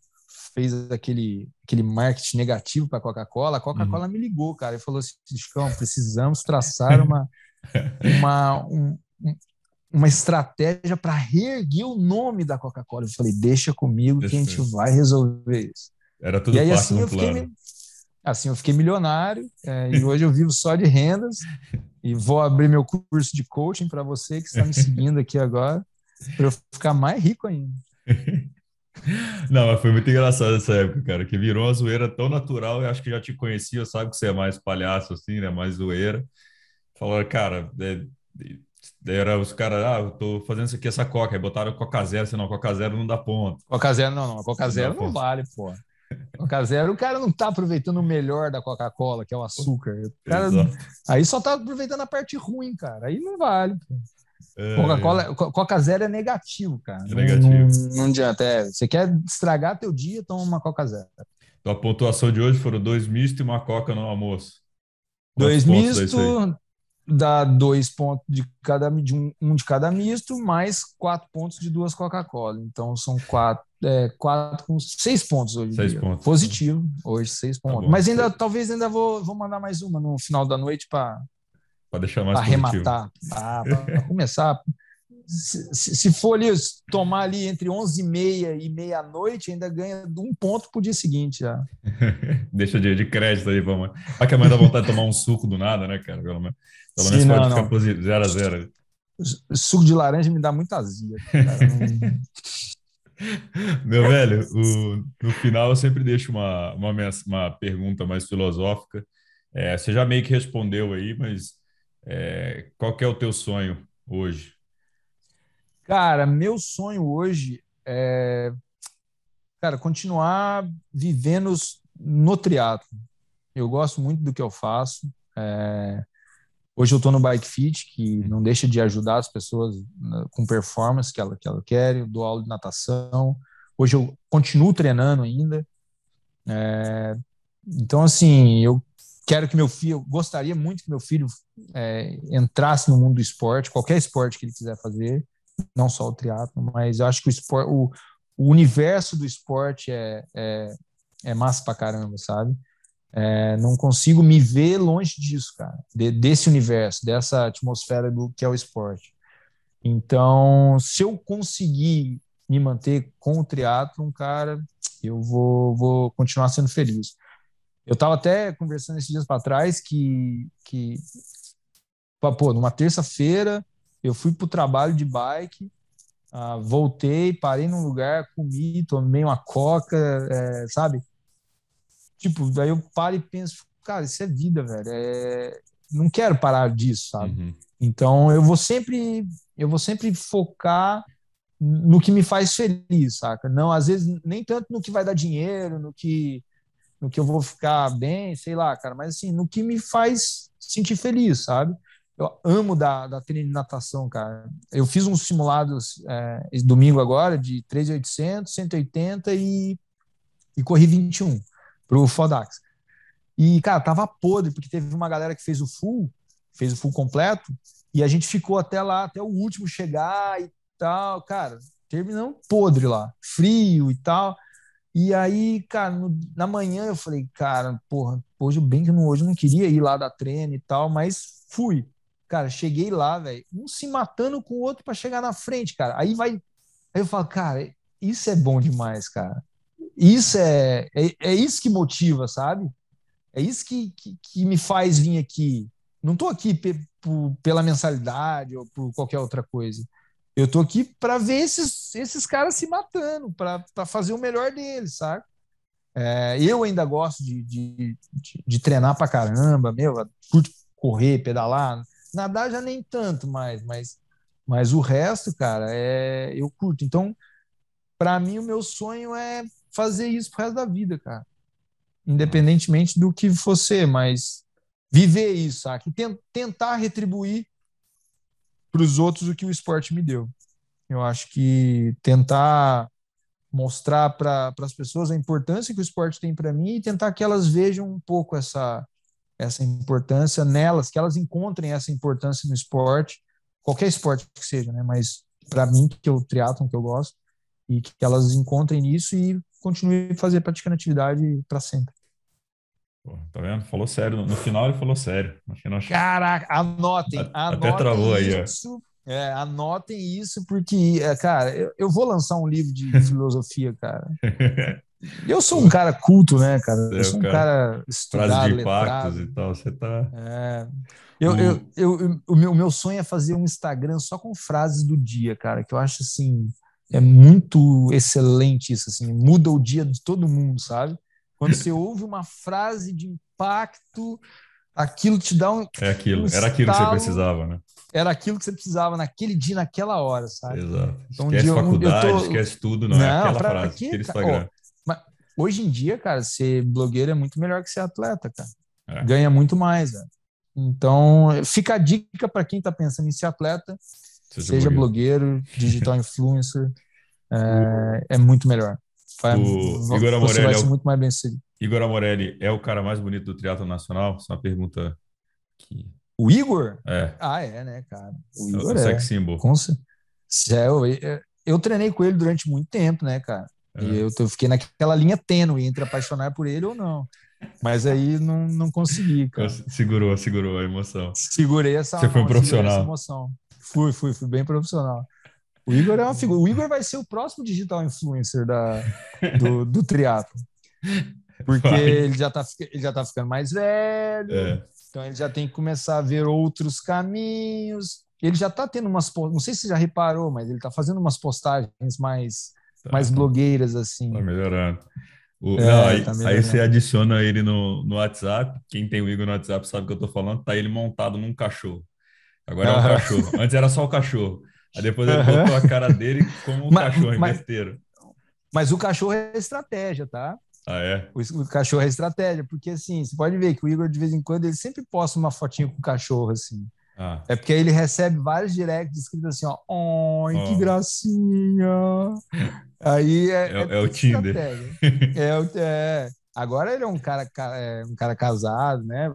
fez aquele marketing negativo pra Coca-Cola, a Coca-Cola me ligou, cara, e falou assim, Chicão, precisamos traçar uma estratégia para reerguer o nome da Coca-Cola. Eu falei, deixa comigo que a gente vai resolver isso. Era tudo parte assim, do plano. Assim, eu fiquei milionário, e hoje eu vivo só de rendas, e vou abrir meu curso de coaching para você que está me seguindo aqui agora, para eu ficar mais rico ainda. Não, mas foi muito engraçado essa época, cara, que virou uma zoeira tão natural, eu acho que já te conhecia, eu sabe que você é mais palhaço, assim, né, mais zoeira. Falaram, cara, era os caras, eu tô fazendo isso aqui, essa Coca, aí botaram Coca Zero, senão Coca Zero não dá ponto. Coca Zero não, Coca Zero não vale, pô. Coca Zero, o cara não tá aproveitando o melhor da Coca-Cola, que é o açúcar. O cara, aí só tá aproveitando a parte ruim, cara. Aí não vale. Coca Zero é negativo, cara. É negativo. Não adianta. Você quer estragar teu dia, toma uma Coca Zero. Então a pontuação de hoje foram 2 mistos e uma Coca no almoço. 2 mistos dá 2 pontos de um de cada misto, mais 4 pontos de 2 Coca-Cola. Então são 4. 6 pontos hoje. 6 pontos. Positivo, hoje 6 pontos. Tá bom, mas ainda, talvez ainda vou mandar mais uma no final da noite para deixar mais positivo. Arrematar, para começar. Se for ali, tomar ali entre 11h30 e meia-noite, ainda ganha 1 ponto pro dia seguinte já. Deixa de crédito aí, vamos. Ah, que a mãe dá vontade de tomar um suco do nada, né, cara? Pelo menos pode ficar positivo, 0-0. Suco de laranja me dá muita azia, cara. Meu velho, no final eu sempre deixo uma pergunta mais filosófica. Você já meio que respondeu aí, mas qual que é o teu sonho hoje? Cara, meu sonho hoje é, cara, continuar vivendo no triatlo. Eu gosto muito do que eu faço. Hoje eu estou no Bike Fit, que não deixa de ajudar as pessoas com performance que ela quer. Eu dou aula de natação. Hoje eu continuo treinando ainda. Então, assim, eu quero que meu filho... Eu gostaria muito que meu filho entrasse no mundo do esporte, qualquer esporte que ele quiser fazer, não só o triatlo, mas eu acho que o universo do esporte é massa pra caramba, sabe? Não consigo me ver longe disso, cara, desse universo, dessa atmosfera do que é o esporte. Então, se eu conseguir me manter com o triatlon, cara, eu vou continuar sendo feliz. Eu estava até conversando esses dias para trás que pô, numa terça-feira eu fui pro trabalho de bike, voltei, parei num lugar, comi, tomei uma Coca, sabe? Tipo, aí eu paro e penso, cara, isso é vida, velho. Não quero parar disso, sabe? Então, eu vou sempre focar no que me faz feliz, saca? Não, às vezes, nem tanto no que vai dar dinheiro, no que eu vou ficar bem, sei lá, cara. Mas, assim, no que me faz sentir feliz, sabe? Eu amo da trilha de natação, cara. Eu fiz uns simulados domingo agora de 3.800, 180 e corri 21. Pro Fodax. E, cara, tava podre, porque teve uma galera que fez o full completo, e a gente ficou até lá, até o último chegar e tal, cara, terminamos podre lá, frio e tal. E aí, cara, na manhã eu falei, cara, porra, hoje eu não queria ir lá dar treino e tal, mas fui. Cara, cheguei lá, velho, um se matando com o outro pra chegar na frente, cara. Aí eu falo, cara, isso é bom demais, cara. Isso é isso que motiva, sabe? É isso que me faz vir aqui. Não tô aqui pela mensalidade ou por qualquer outra coisa. Eu tô aqui para ver esses caras se matando, para fazer o melhor deles, sabe? Eu ainda gosto de treinar pra caramba, curto correr, pedalar, nadar já nem tanto mais, mas o resto, cara, eu curto. Então, pra mim, o meu sonho é fazer isso pro resto da vida, cara. Independentemente do que for ser, mas viver isso, saca? E tentar retribuir pros outros o que o esporte me deu. Eu acho que tentar mostrar para as pessoas a importância que o esporte tem para mim e tentar que elas vejam um pouco essa importância nelas, que elas encontrem essa importância no esporte, qualquer esporte que seja, né? Mas para mim, que é o triatlon que eu gosto, e que elas encontrem isso e continuem praticando atividade para sempre. Pô, tá vendo? Falou sério. No final ele falou sério. Caraca, anotem. Até travou aí, ó. Anotem isso, porque, cara, eu vou lançar um livro de filosofia, cara. Eu sou um cara culto, né, cara? Eu sou um cara estudado, letrado. E tal, você tá... O meu sonho é fazer um Instagram só com frases do dia, cara, que eu acho, assim, é muito excelente isso, assim, muda o dia de todo mundo, sabe? Quando você ouve uma frase de impacto... Aquilo te dá um... Era aquilo que você precisava, né? Era aquilo que você precisava naquele dia, naquela hora, sabe? Exato. Então, esquece faculdade, esquece tudo, não é aquela frase, aquele Instagram. Mas hoje em dia, cara, ser blogueiro é muito melhor que ser atleta, cara. É. Ganha muito mais, velho. Então, fica a dica para quem tá pensando em ser atleta, seja blogueiro, digital influencer, é muito melhor. Você vai ser muito mais bem-sucedido. Igor Amorelli é o cara mais bonito do triatlon nacional? Essa é uma pergunta que... O Igor? É. Ah, é, né, cara? O Igor é um sex symbol. Eu treinei com ele durante muito tempo, né, cara? É. E eu fiquei naquela linha tênue entre apaixonar por ele ou não. Mas aí não consegui, cara. Segurou a emoção. Segurei essa emoção. Você foi um profissional. Fui bem profissional. O Igor é uma figura. O Igor vai ser o próximo digital influencer do triatlon. Porque ele já tá ficando mais velho, então ele já tem que começar a ver outros caminhos. Ele já tá tendo umas... Não sei se você já reparou, mas ele tá fazendo umas postagens mais blogueiras, assim. Tá melhorando. Tá melhorando. Aí você adiciona ele no WhatsApp. Quem tem o Igor no WhatsApp sabe o que eu tô falando. Tá ele montado num cachorro. Agora é um cachorro. Antes era só o cachorro. Aí depois ele botou a cara dele como um cachorro besteiro. Mas o cachorro é estratégia, tá? Ah, é? O cachorro é estratégia, porque assim, você pode ver que o Igor, de vez em quando, ele sempre posta uma fotinha com o cachorro, assim. Ah. É porque aí ele recebe vários directs escritos assim, ó. Ai, que gracinha! Aí é o Tinder. Agora ele é um cara casado, né?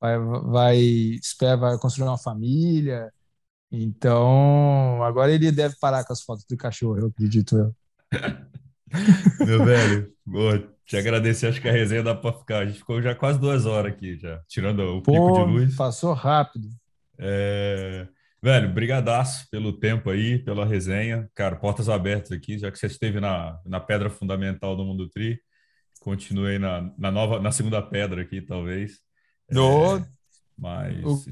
Vai construir uma família. Então, agora ele deve parar com as fotos do cachorro, eu acredito eu. Meu velho, te agradecer. Acho que a resenha dá pra ficar. A gente ficou já quase 2 horas aqui, já tirando o pico de luz. Passou rápido. Velho, brigadaço pelo tempo aí, pela resenha. Cara, portas abertas aqui, já que você esteve na pedra fundamental do Mundo Tri. Continuei na segunda pedra aqui, talvez.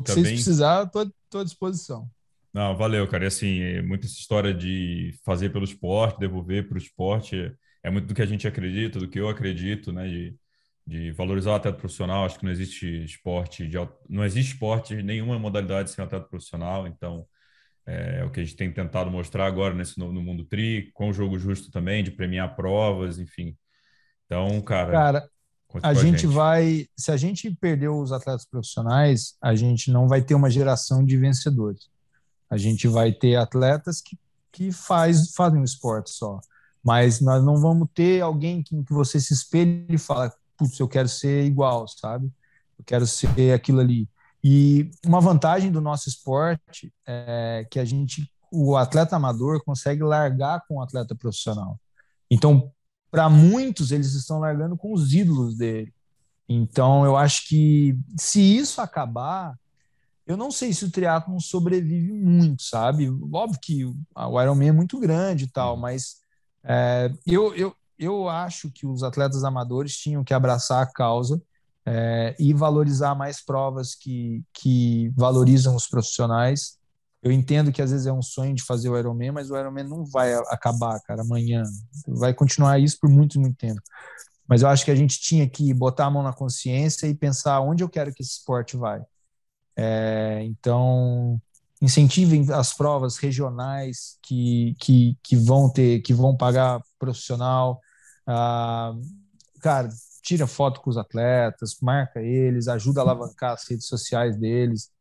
Se precisar, eu tô à disposição. Não, valeu, cara. E assim, muita essa história de fazer pelo esporte, devolver para o esporte, é muito do que a gente acredita, do que eu acredito, né? De valorizar o atleta profissional. Acho que não existe esporte, não existe esporte, nenhuma modalidade sem atleta profissional. Então, é o que a gente tem tentado mostrar agora nesse no Mundo Tri, com o jogo justo também, de premiar provas, enfim. Então, cara a gente vai... Se a gente perder os atletas profissionais, a gente não vai ter uma geração de vencedores. A gente vai ter atletas que fazem um esporte só. Mas nós não vamos ter alguém que você se espelhe e fala, putz, eu quero ser igual, sabe? Eu quero ser aquilo ali. E uma vantagem do nosso esporte é que o atleta amador consegue largar com o atleta profissional. Então, para muitos, eles estão largando com os ídolos dele. Então, eu acho que se isso acabar... Eu não sei se o triatlon sobrevive muito, sabe? Óbvio que o Ironman é muito grande e tal, mas eu acho que os atletas amadores tinham que abraçar a causa e valorizar mais provas que valorizam os profissionais. Eu entendo que às vezes é um sonho de fazer o Ironman, mas o Ironman não vai acabar, cara, amanhã. Vai continuar isso por muito, muito tempo. Mas eu acho que a gente tinha que botar a mão na consciência e pensar onde eu quero que esse esporte vai. Então, incentivem as provas regionais que vão pagar profissional. Cara, tira foto com os atletas, marca eles, ajuda a alavancar as redes sociais deles.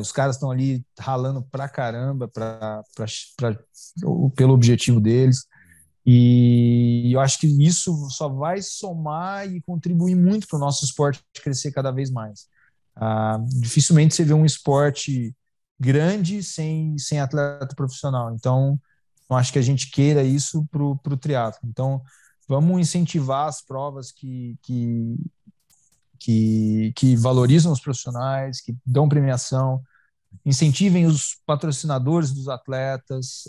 Os caras estão ali ralando pra caramba pelo objetivo deles. E eu acho que isso só vai somar e contribuir muito para o nosso esporte crescer cada vez mais. Dificilmente você vê um esporte grande sem atleta profissional. Então, não acho que a gente queira isso pro triatlo. Então, vamos incentivar as provas que valorizam os profissionais, que dão premiação. Incentivem os patrocinadores dos atletas.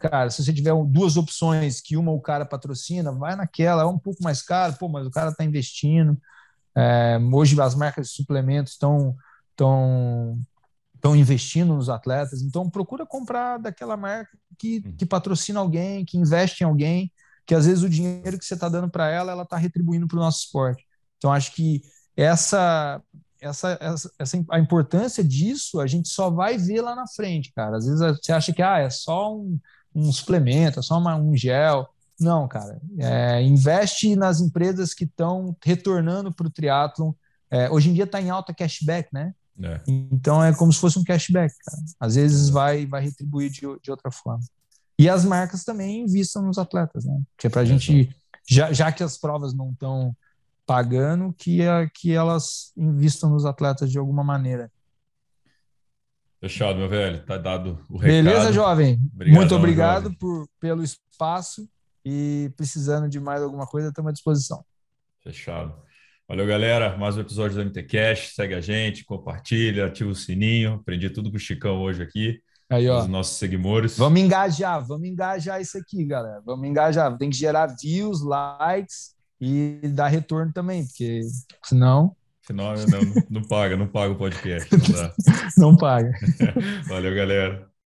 Cara, se você tiver duas opções, que uma o cara patrocina, vai naquela, é um pouco mais caro, pô, mas o cara está investindo. Hoje as marcas de suplementos estão investindo nos atletas, então procura comprar daquela marca que patrocina alguém, que investe em alguém, que às vezes o dinheiro que você está dando para ela está retribuindo para o nosso esporte. Então acho que a importância disso a gente só vai ver lá na frente, cara. Às vezes você acha que é só um suplemento, é só um gel. Não, cara. Investe nas empresas que estão retornando para o triatlon. Hoje em dia está em alta cashback, né? Então é como se fosse um cashback, cara. Às vezes vai retribuir de outra forma. E as marcas também investem nos atletas, né? Porque para a gente, já que as provas não estão pagando, que elas investam nos atletas de alguma maneira. Fechado, meu velho. Tá dado o recado. Beleza, jovem? Obrigadão, muito obrigado, jovem, pelo espaço, e precisando de mais alguma coisa, estamos à disposição. Fechado. Valeu, galera. Mais um episódio do MTCast. Segue a gente, compartilha, ativa o sininho. Aprendi tudo com o Chicão hoje aqui. Aí, ó. Os nossos seguidores. Vamos engajar isso aqui, galera. Vamos engajar. Tem que gerar views, likes, e dar retorno também, porque senão não paga o podcast. Não paga. Valeu, galera.